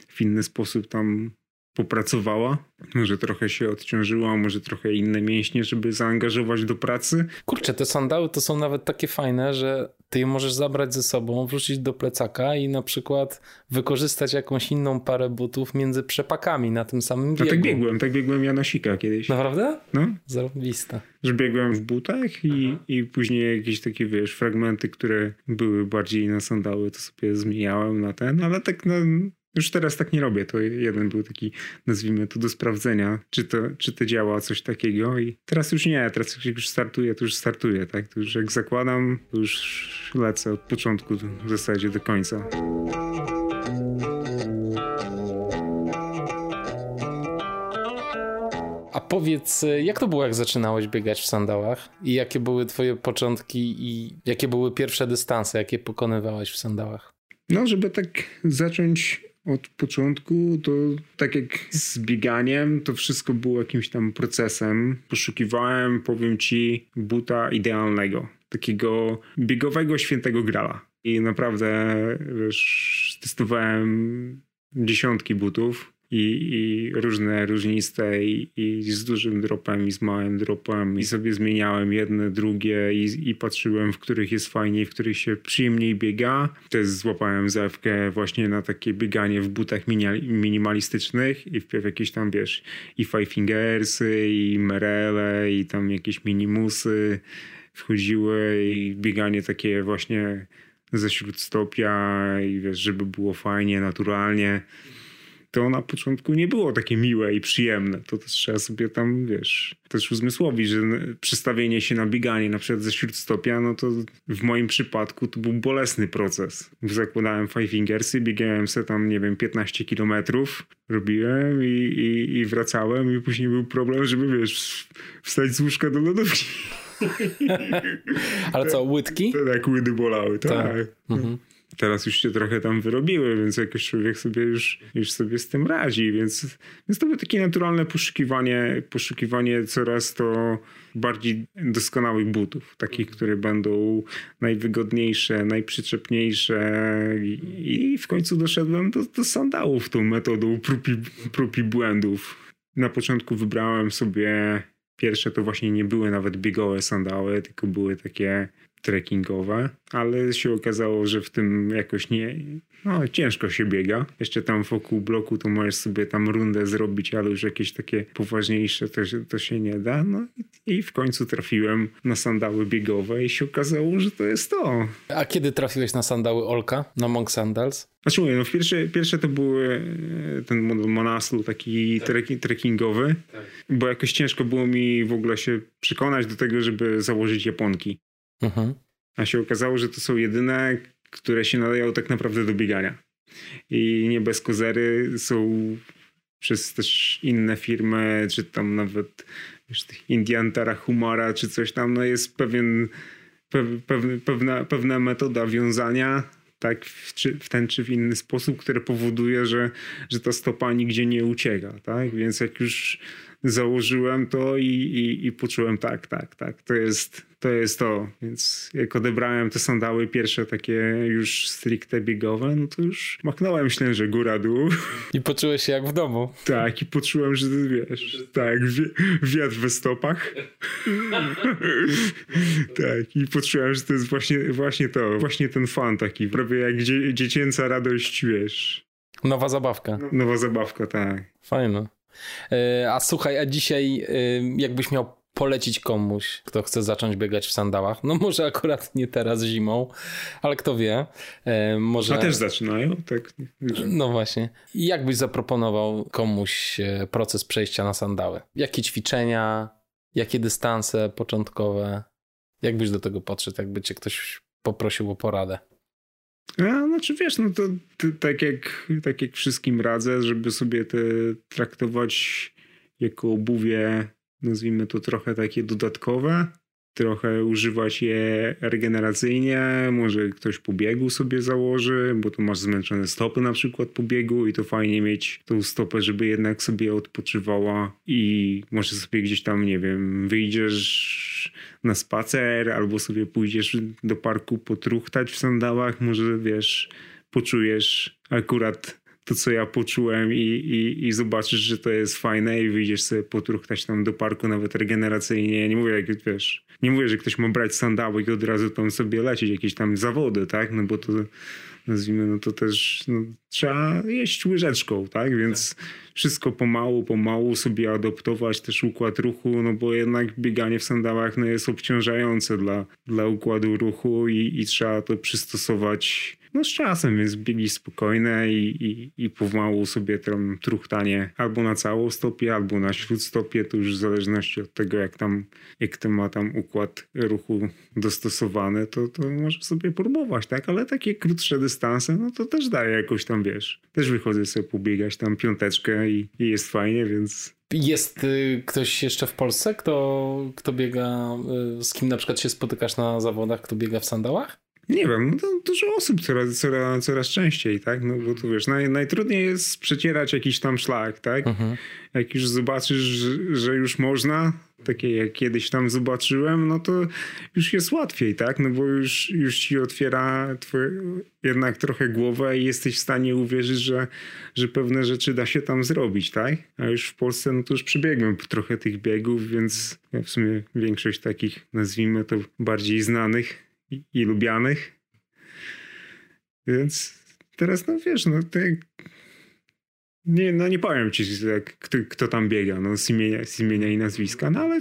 w inny sposób tam popracowała. Może trochę się odciążyła, może trochę inne mięśnie, żeby zaangażować do pracy. Kurczę, te sandały to są nawet takie fajne, że ty je możesz zabrać ze sobą, wrzucić do plecaka i na przykład wykorzystać jakąś inną parę butów między przepakami na tym samym biegu. No tak biegłem ja na sika kiedyś. Naprawdę? No. Zarobiste. Że biegłem w butach i później jakieś takie, wiesz, fragmenty, które były bardziej na sandały, to sobie zmieniałem na ten, ale tak na... Już teraz tak nie robię, to jeden był taki, nazwijmy to, do sprawdzenia, czy to działa coś takiego i teraz już nie, teraz jak już startuję, tak? To już jak zakładam, to już lecę od początku w zasadzie do końca. A powiedz, jak to było, jak zaczynałeś biegać w sandałach i jakie były twoje początki i jakie były pierwsze dystanse, jakie pokonywałeś w sandałach? No, żeby tak zacząć... Od początku to tak jak z bieganiem, to wszystko było jakimś tam procesem. Poszukiwałem, powiem ci, buta idealnego. Takiego biegowego świętego grala. I naprawdę, wiesz, testowałem dziesiątki butów i różne, różniste i z dużym dropem i z małym dropem i sobie zmieniałem jedne, drugie i patrzyłem, w których jest fajniej, w których się przyjemniej biega. Też złapałem zajawkę właśnie na takie bieganie w butach minimalistycznych i w jakieś tam, wiesz, i Five Fingersy, i Merele, i tam jakieś minimusy wchodziły i bieganie takie właśnie ze śródstopia i wiesz, żeby było fajnie, naturalnie. to na początku nie było takie miłe i przyjemne. To też trzeba sobie tam, też uzmysłowić, że przestawienie się na bieganie, na przykład ze śródstopia, no to w moim przypadku to był bolesny proces. Zakładałem Five Fingersy, biegałem sobie tam, 15 kilometrów robiłem i wracałem i później był problem, żeby, wstać z łóżka do lodówki. Ale co, łydki? Tak, łydy bolały, tak. Mhm. Teraz już się trochę tam wyrobiły, więc jakiś człowiek sobie już sobie z tym radzi, więc to było takie naturalne poszukiwanie coraz to bardziej doskonałych butów, takich, które będą najwygodniejsze, najprzyczepniejsze i w końcu doszedłem do sandałów tą metodą prób i błędów. Na początku wybrałem sobie, pierwsze to właśnie nie były nawet biegowe sandały, tylko były takie trekkingowe, ale się okazało, że w tym jakoś ciężko się biega. Jeszcze tam wokół bloku to możesz sobie tam rundę zrobić, ale już jakieś takie poważniejsze to się nie da. No i w końcu trafiłem na sandały biegowe i się okazało, że to jest to. A kiedy trafiłeś na sandały Olka? Na Monk Sandals? Znaczy mówię, pierwsze to były ten Monaslu taki trekkingowy, bo jakoś ciężko było mi w ogóle się przekonać do tego, żeby założyć japonki. Mhm. A się okazało, że to są jedyne, które się nadają tak naprawdę do biegania. I nie bez kozery są przez też inne firmy, czy tam nawet Indian Tarahumara, czy coś tam, no jest pewna metoda wiązania, tak, w ten czy w inny sposób, które powoduje, że ta stopa nigdzie nie ucieka, tak? Więc jak już założyłem to i poczułem tak, to jest to. Więc jak odebrałem te sandały pierwsze takie już stricte biegowe, no to już machnąłem ślęże góra dół. I poczułeś się jak w domu. Tak, i poczułem, że wiatr we stopach. Tak, i poczułem, że to jest właśnie to, właśnie ten fan taki, prawie jak dziecięca radość, Nowa zabawka. Nowa zabawka, tak. Fajne. A słuchaj, a dzisiaj jakbyś miał polecić komuś, kto chce zacząć biegać w sandałach, no może akurat nie teraz zimą, ale kto wie, może... A też zaczynają, tak? No właśnie. Jak byś zaproponował komuś proces przejścia na sandały? Jakie ćwiczenia, jakie dystanse początkowe? Jak byś do tego podszedł, jakby cię ktoś poprosił o poradę? Znaczy to tak jak wszystkim radzę, żeby sobie te traktować jako obuwie, nazwijmy to trochę takie dodatkowe, trochę używać je regeneracyjnie, może ktoś po biegu sobie założy, bo to masz zmęczone stopy na przykład po biegu i to fajnie mieć tą stopę, żeby jednak sobie odpoczywała i może sobie gdzieś tam, wyjdziesz na spacer albo sobie pójdziesz do parku potruchtać w sandałach, może poczujesz akurat to, co ja poczułem i zobaczysz, że to jest fajne i wyjdziesz sobie potruchtać tam do parku nawet regeneracyjnie. Ja nie mówię, że ktoś ma brać sandały i od razu tam sobie lecieć jakieś tam zawody, tak? No bo to nazwijmy, no to też trzeba jeść łyżeczką, tak? Więc wszystko pomału sobie adoptować też układ ruchu, no bo jednak bieganie w sandałach jest obciążające dla układu ruchu i trzeba to przystosować z czasem, więc biegi spokojne i pomału sobie tam truchtanie albo na całą stopie, albo na śródstopie, to już w zależności od tego, jak to ma tam układ ruchu dostosowany, to może sobie próbować, tak? Ale takie krótsze dystanse, no to też daje jakoś tam, też wychodzę sobie pobiegać tam piąteczkę i jest fajnie, więc... Jest ktoś jeszcze w Polsce, kto biega, z kim na przykład się spotykasz na zawodach, kto biega w sandałach? Nie wiem, no to dużo osób coraz częściej, tak? No bo tu najtrudniej jest przecierać jakiś tam szlak, tak? Mhm. Jak już zobaczysz, że już można, takie jak kiedyś tam zobaczyłem, no to już jest łatwiej, tak? No bo już ci otwiera jednak trochę głowę i jesteś w stanie uwierzyć, że pewne rzeczy da się tam zrobić, tak? A już w Polsce, no to już przebiegłem trochę tych biegów, więc w sumie większość takich, nazwijmy to, bardziej znanych i lubianych. Więc teraz, nie powiem ci, kto tam biega, z imienia i nazwiska, ale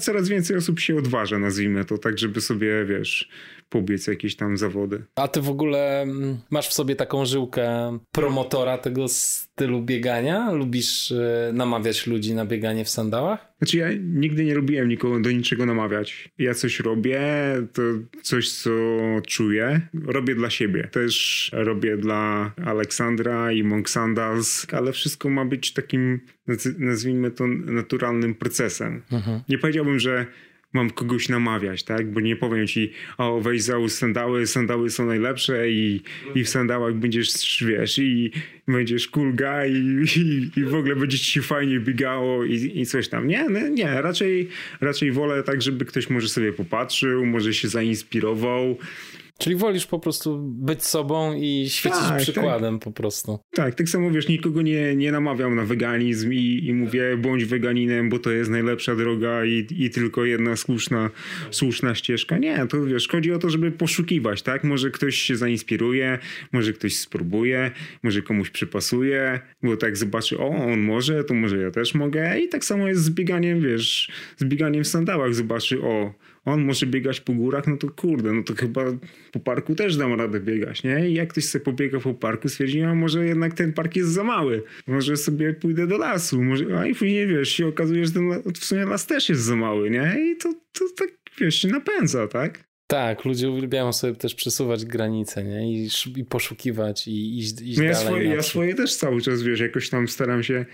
coraz więcej osób się odważa, nazwijmy to, tak żeby sobie, pobiec jakieś tam zawody. A ty w ogóle masz w sobie taką żyłkę promotora tego stylu biegania? Lubisz namawiać ludzi na bieganie w sandałach? Znaczy ja nigdy nie lubiłem nikogo do niczego namawiać. Ja coś robię, to coś co czuję, robię dla siebie. Też robię dla Aleksandra i Monk Sandals, ale wszystko ma być takim, nazwijmy to, naturalnym procesem. Mhm. Nie powiedziałbym, że mam kogoś namawiać, tak? Bo nie powiem ci, o weź załóż sandały są najlepsze i w sandałach będziesz, wiesz, i będziesz cool guy i w ogóle będzie ci się fajnie biegało i coś tam. Nie, raczej wolę tak, żeby ktoś może sobie popatrzył, może się zainspirował. Czyli wolisz po prostu być sobą i świecić przykładem po prostu. Tak samo wiesz, nikogo nie namawiam na weganizm i mówię bądź weganinem, bo to jest najlepsza droga i tylko jedna słuszna ścieżka. Nie, to wiesz, chodzi o to, żeby poszukiwać, tak? Może ktoś się zainspiruje, może ktoś spróbuje, może komuś przypasuje, bo tak zobaczy, o on może, to może ja też mogę i tak samo jest z bieganiem, wiesz, z bieganiem w sandałach, zobaczy, o on może biegać po górach, no to kurde, no to chyba po parku też dam radę biegać, nie? I jak ktoś sobie pobiega po parku, stwierdziłem, może jednak ten park jest za mały, może sobie pójdę do lasu, może... a i później wiesz, się okazuje, że ten w sumie las też jest za mały, nie? I to tak, wiesz, się napędza, tak? Tak, ludzie uwielbiają sobie też przesuwać granice, nie? I poszukiwać i iść no ja dalej. Ja swoje też cały czas, wiesz, jakoś tam staram się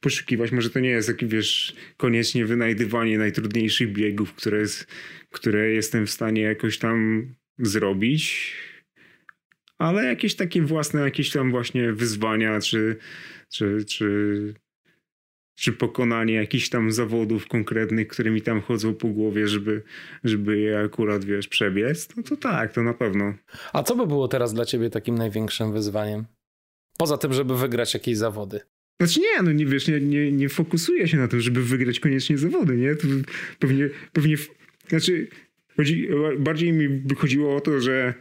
poszukiwać. Może to nie jest taki, wiesz, koniecznie wynajdywanie najtrudniejszych biegów, które jestem w stanie jakoś tam zrobić, ale jakieś takie własne, jakieś tam właśnie wyzwania, czy pokonanie jakichś tam zawodów konkretnych, które mi tam chodzą po głowie, żeby je akurat, wiesz, przebiec, no to tak, to na pewno. A co by było teraz dla ciebie takim największym wyzwaniem? Poza tym, żeby wygrać jakieś zawody. Znaczy nie, no nie wiesz, nie fokusuję się na tym, żeby wygrać koniecznie zawody, nie? To pewnie znaczy bardziej mi chodziło o to, że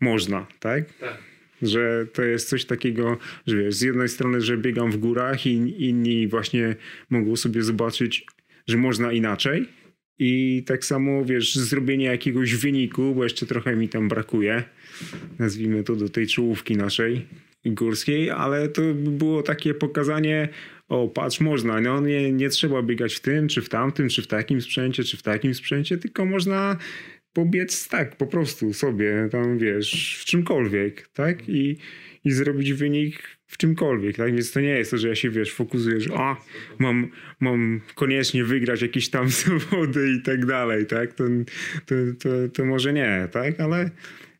można, tak? Tak. Że to jest coś takiego, że wiesz, z jednej strony, że biegam w górach i inni właśnie mogą sobie zobaczyć, że można inaczej i tak samo, wiesz, zrobienie jakiegoś wyniku, bo jeszcze trochę mi tam brakuje, nazwijmy to do tej czołówki naszej górskiej, ale to było takie pokazanie, o patrz, można, no nie trzeba biegać w tym, czy w tamtym, czy w takim sprzęcie, tylko można... pobiec tak po prostu sobie tam, wiesz, w czymkolwiek, tak? I zrobić wynik w czymkolwiek, tak? Więc to nie jest to, że ja się, wiesz, fokusuję, że a, mam koniecznie wygrać jakieś tam zawody i tak dalej, tak? To może nie, tak?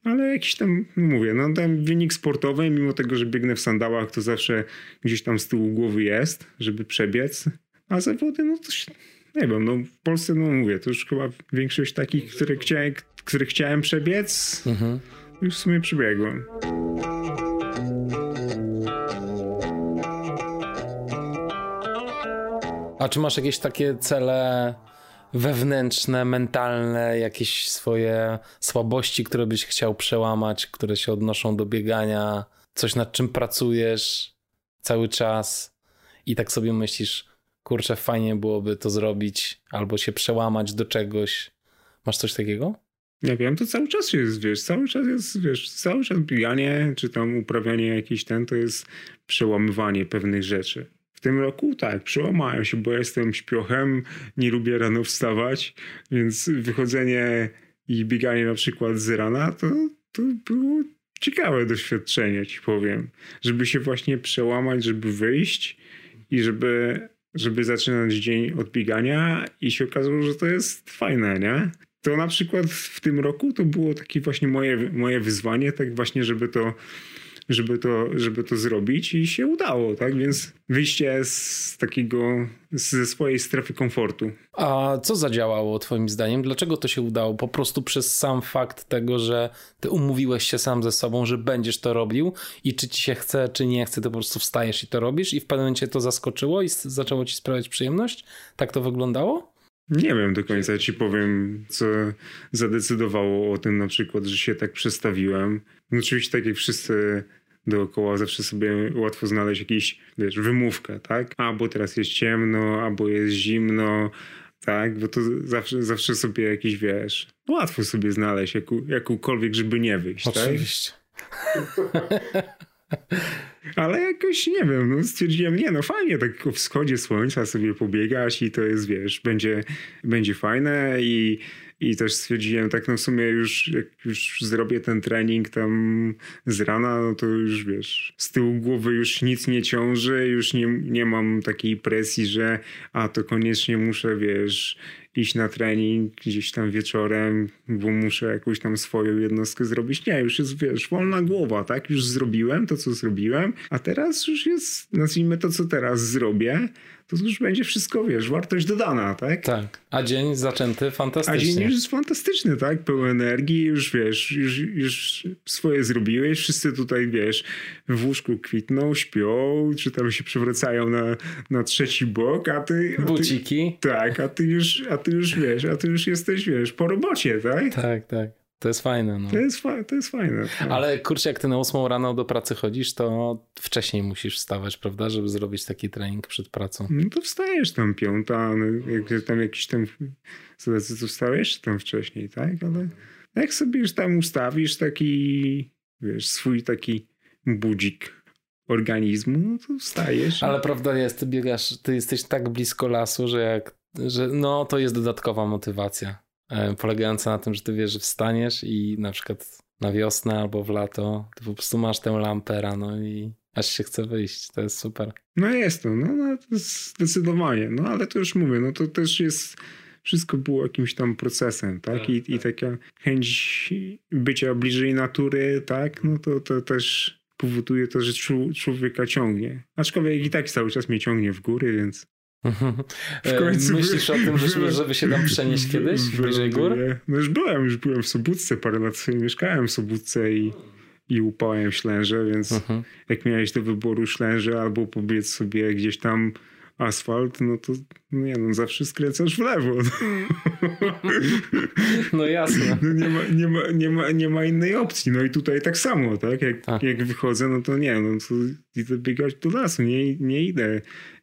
Ale jakiś tam, mówię, no tam wynik sportowy, mimo tego, że biegnę w sandałach, to zawsze gdzieś tam z tyłu głowy jest, żeby przebiec, a zawody, no to się... Nie wiem, no w Polsce, no mówię, to już chyba większość takich, które chciałem przebiec, już w sumie przebiegłem. A czy masz jakieś takie cele wewnętrzne, mentalne, jakieś swoje słabości, które byś chciał przełamać, które się odnoszą do biegania, coś nad czym pracujesz cały czas i tak sobie myślisz, kurczę, fajnie byłoby to zrobić albo się przełamać do czegoś. Masz coś takiego? Nie wiem, to cały czas jest, wiesz, cały czas bieganie, czy tam uprawianie jakiś to jest przełamywanie pewnych rzeczy. W tym roku tak, przełamałem się, bo jestem śpiochem, nie lubię rano wstawać, więc wychodzenie i bieganie na przykład z rana to było ciekawe doświadczenie, ci powiem. Żeby się właśnie przełamać, żeby wyjść i żeby zaczynać dzień od biegania i się okazało, że to jest fajne, nie? To na przykład w tym roku to było takie właśnie moje wyzwanie, tak właśnie, żeby to zrobić i się udało, tak? Więc wyjście z takiego, ze swojej strefy komfortu. A co zadziałało twoim zdaniem? Dlaczego to się udało? Po prostu przez sam fakt tego, że ty umówiłeś się sam ze sobą, że będziesz to robił i czy ci się chce, czy nie chce, to po prostu wstajesz i to robisz i w pewnym momencie to zaskoczyło i zaczęło ci sprawiać przyjemność? Tak to wyglądało? Nie wiem do końca, ci powiem, co zadecydowało o tym na przykład, że się tak przestawiłem. No oczywiście tak jak wszyscy dookoła zawsze sobie łatwo znaleźć jakąś, wiesz, wymówkę, tak? Albo teraz jest ciemno, albo jest zimno, Tak, bo to zawsze sobie jakiś, wiesz, łatwo sobie znaleźć jakąkolwiek, żeby nie wyjść. Oczywiście. Tak? Ale jakoś, nie wiem, no stwierdziłem, nie no fajnie, tak o wschodzie słońca sobie pobiegać i to jest, wiesz, będzie fajne i też stwierdziłem, tak no w sumie już, jak już zrobię ten trening tam z rana, no to już, wiesz, z tyłu głowy już nic nie ciąży, już nie mam takiej presji, że to koniecznie muszę, wiesz, iść na trening gdzieś tam wieczorem, bo muszę jakąś tam swoją jednostkę zrobić. Nie, już jest, wiesz, wolna głowa, tak? Już zrobiłem to, co zrobiłem, a teraz już jest, nazwijmy to, co teraz zrobię, to już będzie wszystko, wiesz, wartość dodana, tak? Tak, a dzień zaczęty fantastycznie. A dzień już jest fantastyczny, tak? Pełen energii, już, wiesz, już swoje zrobiłeś, wszyscy tutaj, wiesz, w łóżku kwitną, śpią, czy tam się przewracają na trzeci bok, Buciki. Tak, a ty już jesteś, wiesz, po robocie, tak? Tak, tak. To jest fajne. No. To jest fajne. Tak. Ale kurczę, jak ty na 8 rano do pracy chodzisz, to wcześniej musisz wstawać, prawda, żeby zrobić taki trening przed pracą. No to wstajesz tam 5, no, jak tam jakiś tam wstajesz tam wcześniej, tak? Ale jak sobie już tam ustawisz taki, wiesz, swój taki budzik organizmu, no to wstajesz. Ale prawda jest, ty jesteś tak blisko lasu, że to jest dodatkowa motywacja polegająca na tym, że ty wiesz, że wstaniesz i na przykład na wiosnę albo w lato ty po prostu masz tę lampę rano i aż się chce wyjść. To jest super. No jest to, no to zdecydowanie. No ale to już mówię, no to też jest, wszystko było jakimś tam procesem, tak? I taka chęć bycia bliżej natury, tak? No to też powoduje to, że człowieka ciągnie. Aczkolwiek i tak cały czas mnie ciągnie w góry, więc... W końcu myślisz o tym, żeby się tam przenieść kiedyś bliżej gór? No już byłem w Sobótce parę lat sobie, mieszkałem w Sobótce i upałem Ślęże, więc jak miałeś do wyboru Ślęże albo pobiec sobie gdzieś tam asfalt, no to zawsze skręcasz w lewo. No jasne. No nie ma innej opcji. No i tutaj tak samo, tak? Jak wychodzę, no to nie, no to idę biegać do lasu.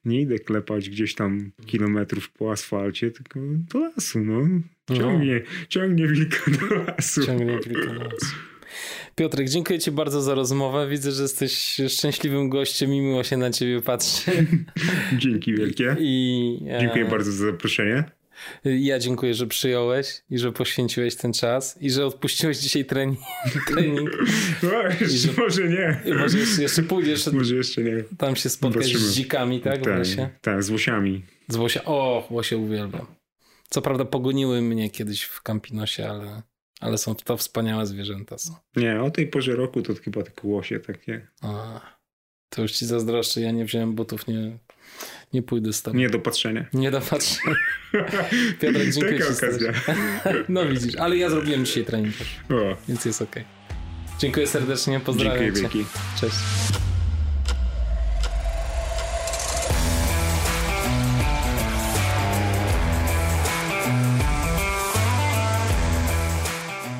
Nie idę klepać gdzieś tam kilometrów po asfalcie, tylko do lasu, no. Ciągnie wilka do lasu. Piotrek, dziękuję ci bardzo za rozmowę. Widzę, że jesteś szczęśliwym gościem i miło się na ciebie patrzy. Dzięki wielkie. Dziękuję bardzo za zaproszenie. Ja dziękuję, że przyjąłeś i że poświęciłeś ten czas i że odpuściłeś dzisiaj trening. No, może nie. Może jeszcze pójdziesz. Może jeszcze nie. Tam się spotkasz z dzikami, tak? Tak, z łosiami. O, łosie uwielbiam. Co prawda pogoniły mnie kiedyś w Campinosie, ale są to wspaniałe zwierzęta. Są. Nie, o tej porze roku to chyba tylko łosie takie. To już ci zazdroszczę, ja nie wziąłem butów, nie pójdę z tobą. Nie do patrzenia. Piotrek, dziękuję ci. Okazja. No widzisz, ale ja zrobiłem dzisiaj trening, więc jest okej. Dziękuję serdecznie, pozdrawiam cię. Dzięki. Cześć.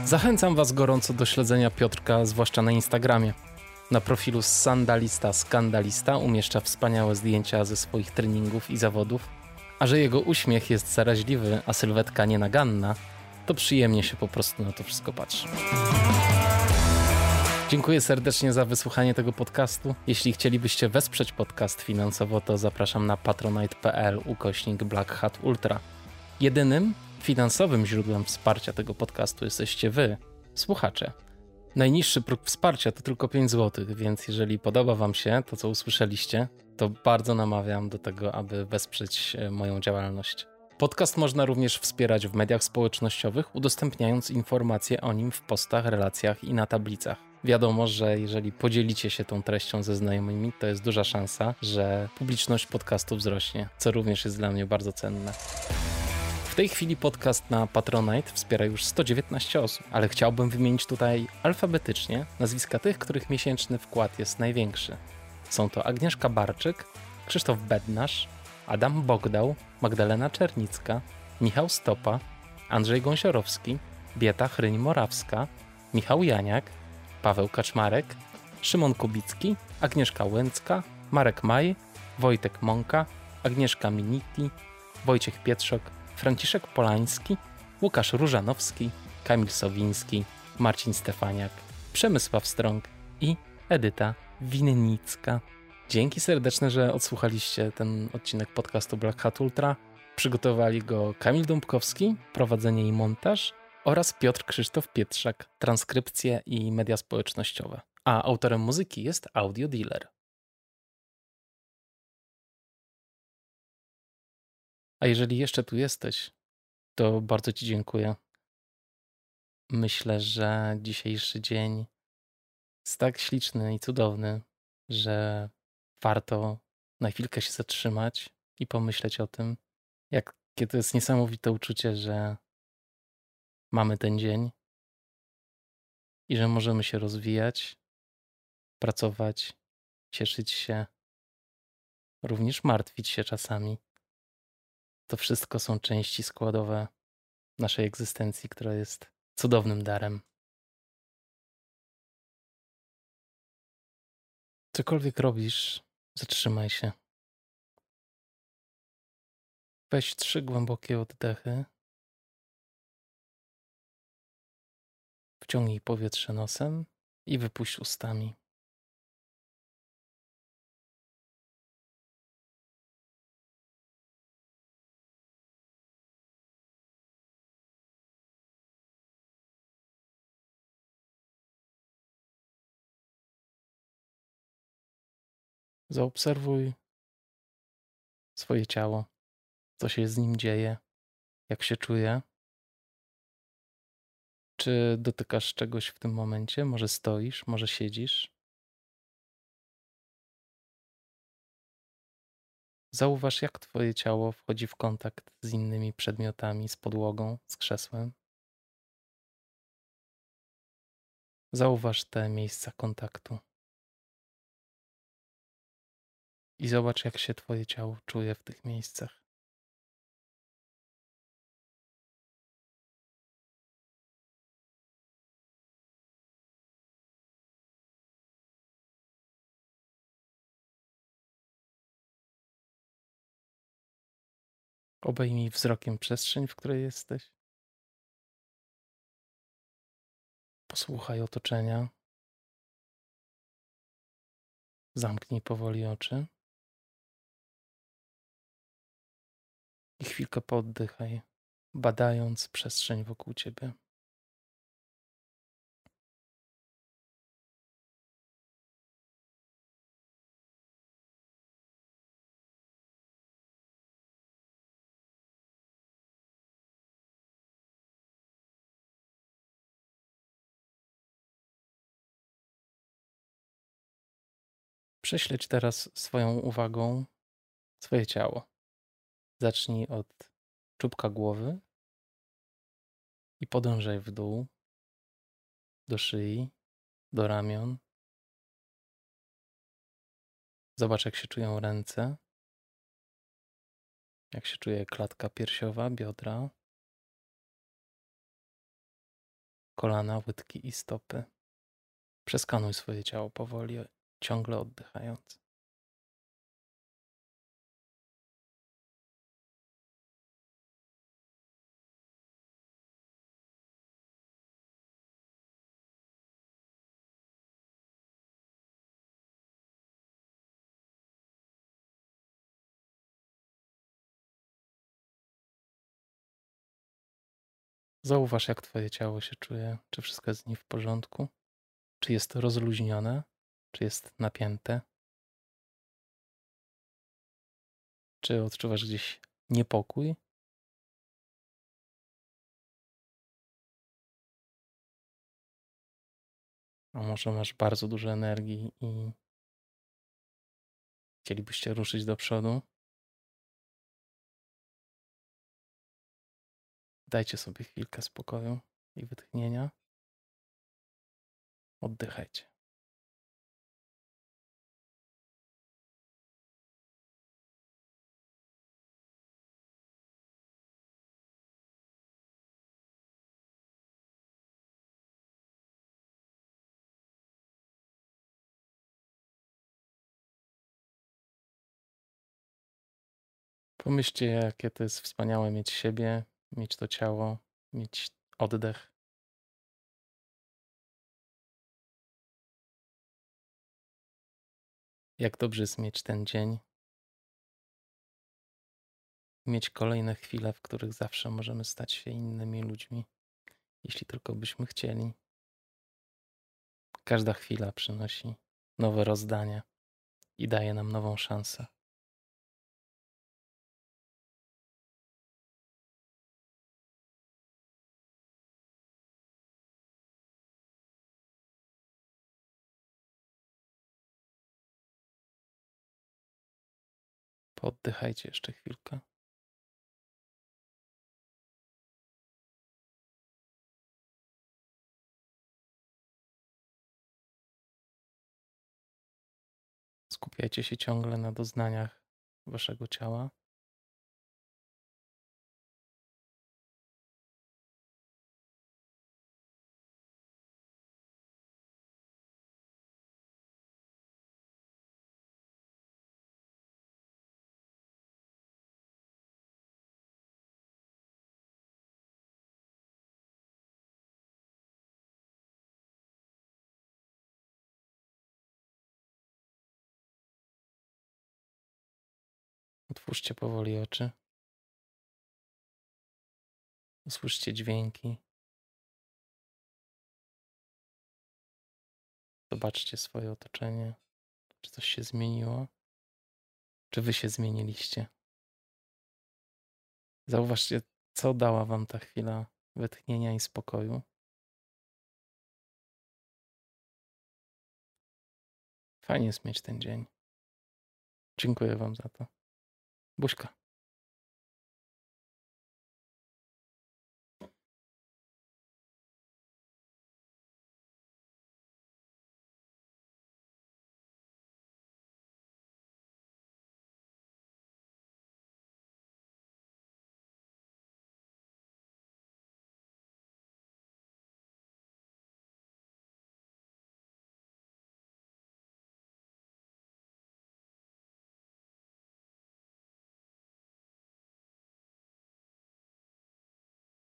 Zachęcam was gorąco do śledzenia Piotrka, zwłaszcza na Instagramie. Na profilu Sandalista Skandalista umieszcza wspaniałe zdjęcia ze swoich treningów i zawodów, a że jego uśmiech jest zaraźliwy, a sylwetka nienaganna, to przyjemnie się po prostu na to wszystko patrzy. Dziękuję serdecznie za wysłuchanie tego podcastu. Jeśli chcielibyście wesprzeć podcast finansowo, to zapraszam na patronite.pl/BlackHatUltra. Jedynym finansowym źródłem wsparcia tego podcastu jesteście wy, słuchacze. Najniższy próg wsparcia to tylko 5 zł, więc jeżeli podoba wam się to, co usłyszeliście, to bardzo namawiam do tego, aby wesprzeć moją działalność. Podcast można również wspierać w mediach społecznościowych, udostępniając informacje o nim w postach, relacjach i na tablicach. Wiadomo, że jeżeli podzielicie się tą treścią ze znajomymi, to jest duża szansa, że publiczność podcastu wzrośnie, co również jest dla mnie bardzo cenne. W tej chwili podcast na Patronite wspiera już 119 osób, ale chciałbym wymienić tutaj alfabetycznie nazwiska tych, których miesięczny wkład jest największy. Są to Agnieszka Barczyk, Krzysztof Bednarz, Adam Bogdał, Magdalena Czernicka, Michał Stopa, Andrzej Gąsiorowski, Bieta Chryń-Morawska, Michał Janiak, Paweł Kaczmarek, Szymon Kubicki, Agnieszka Łęcka, Marek Maj, Wojtek Mąka, Agnieszka Miniti, Wojciech Pietrzok, Franciszek Polański, Łukasz Różanowski, Kamil Sowiński, Marcin Stefaniak, Przemysław Strąg i Edyta Winnicka. Dzięki serdeczne, że odsłuchaliście ten odcinek podcastu Black Hat Ultra. Przygotowali go Kamil Dąbkowski, prowadzenie i montaż, oraz Piotr Krzysztof Pietrzak, transkrypcje i media społecznościowe. A autorem muzyki jest Audio Dealer. A jeżeli jeszcze tu jesteś, to bardzo Ci dziękuję. Myślę, że dzisiejszy dzień jest tak śliczny i cudowny, że warto na chwilkę się zatrzymać i pomyśleć o tym, jakie to jest niesamowite uczucie, że mamy ten dzień i że możemy się rozwijać, pracować, cieszyć się, również martwić się czasami. To wszystko są części składowe naszej egzystencji, która jest cudownym darem. Cokolwiek robisz, zatrzymaj się. Weź 3 głębokie oddechy. Wciągnij powietrze nosem i wypuść ustami. Zaobserwuj swoje ciało, co się z nim dzieje, jak się czuje. Czy dotykasz czegoś w tym momencie? Może stoisz, może siedzisz? Zauważ, jak twoje ciało wchodzi w kontakt z innymi przedmiotami, z podłogą, z krzesłem. Zauważ te miejsca kontaktu. I zobacz, jak się twoje ciało czuje w tych miejscach. Obejmij wzrokiem przestrzeń, w której jesteś. Posłuchaj otoczenia. Zamknij powoli oczy. I chwilkę pooddychaj, badając przestrzeń wokół ciebie. Prześledź teraz swoją uwagą swoje ciało. Zacznij od czubka głowy i podążaj w dół, do szyi, do ramion. Zobacz, jak się czują ręce, jak się czuje klatka piersiowa, biodra, kolana, łydki i stopy. Przeskanuj swoje ciało powoli, ciągle oddychając. Zauważ, jak twoje ciało się czuje, czy wszystko jest z nim w porządku, czy jest rozluźnione, czy jest napięte, czy odczuwasz gdzieś niepokój. A może masz bardzo dużo energii i chcielibyście ruszyć do przodu? Dajcie sobie chwilkę spokoju i wytchnienia. Oddychajcie. Pomyślcie, jakie to jest wspaniałe mieć siebie, mieć to ciało, mieć oddech. Jak dobrze jest mieć ten dzień. Mieć kolejne chwile, w których zawsze możemy stać się innymi ludźmi, jeśli tylko byśmy chcieli. Każda chwila przynosi nowe rozdanie i daje nam nową szansę. Oddychajcie jeszcze chwilkę. Skupiajcie się ciągle na doznaniach waszego ciała. Otwórzcie powoli oczy. Usłyszcie dźwięki. Zobaczcie swoje otoczenie. Czy coś się zmieniło? Czy wy się zmieniliście? Zauważcie, co dała wam ta chwila wytchnienia i spokoju. Fajnie jest mieć ten dzień. Dziękuję wam za to. Buźka.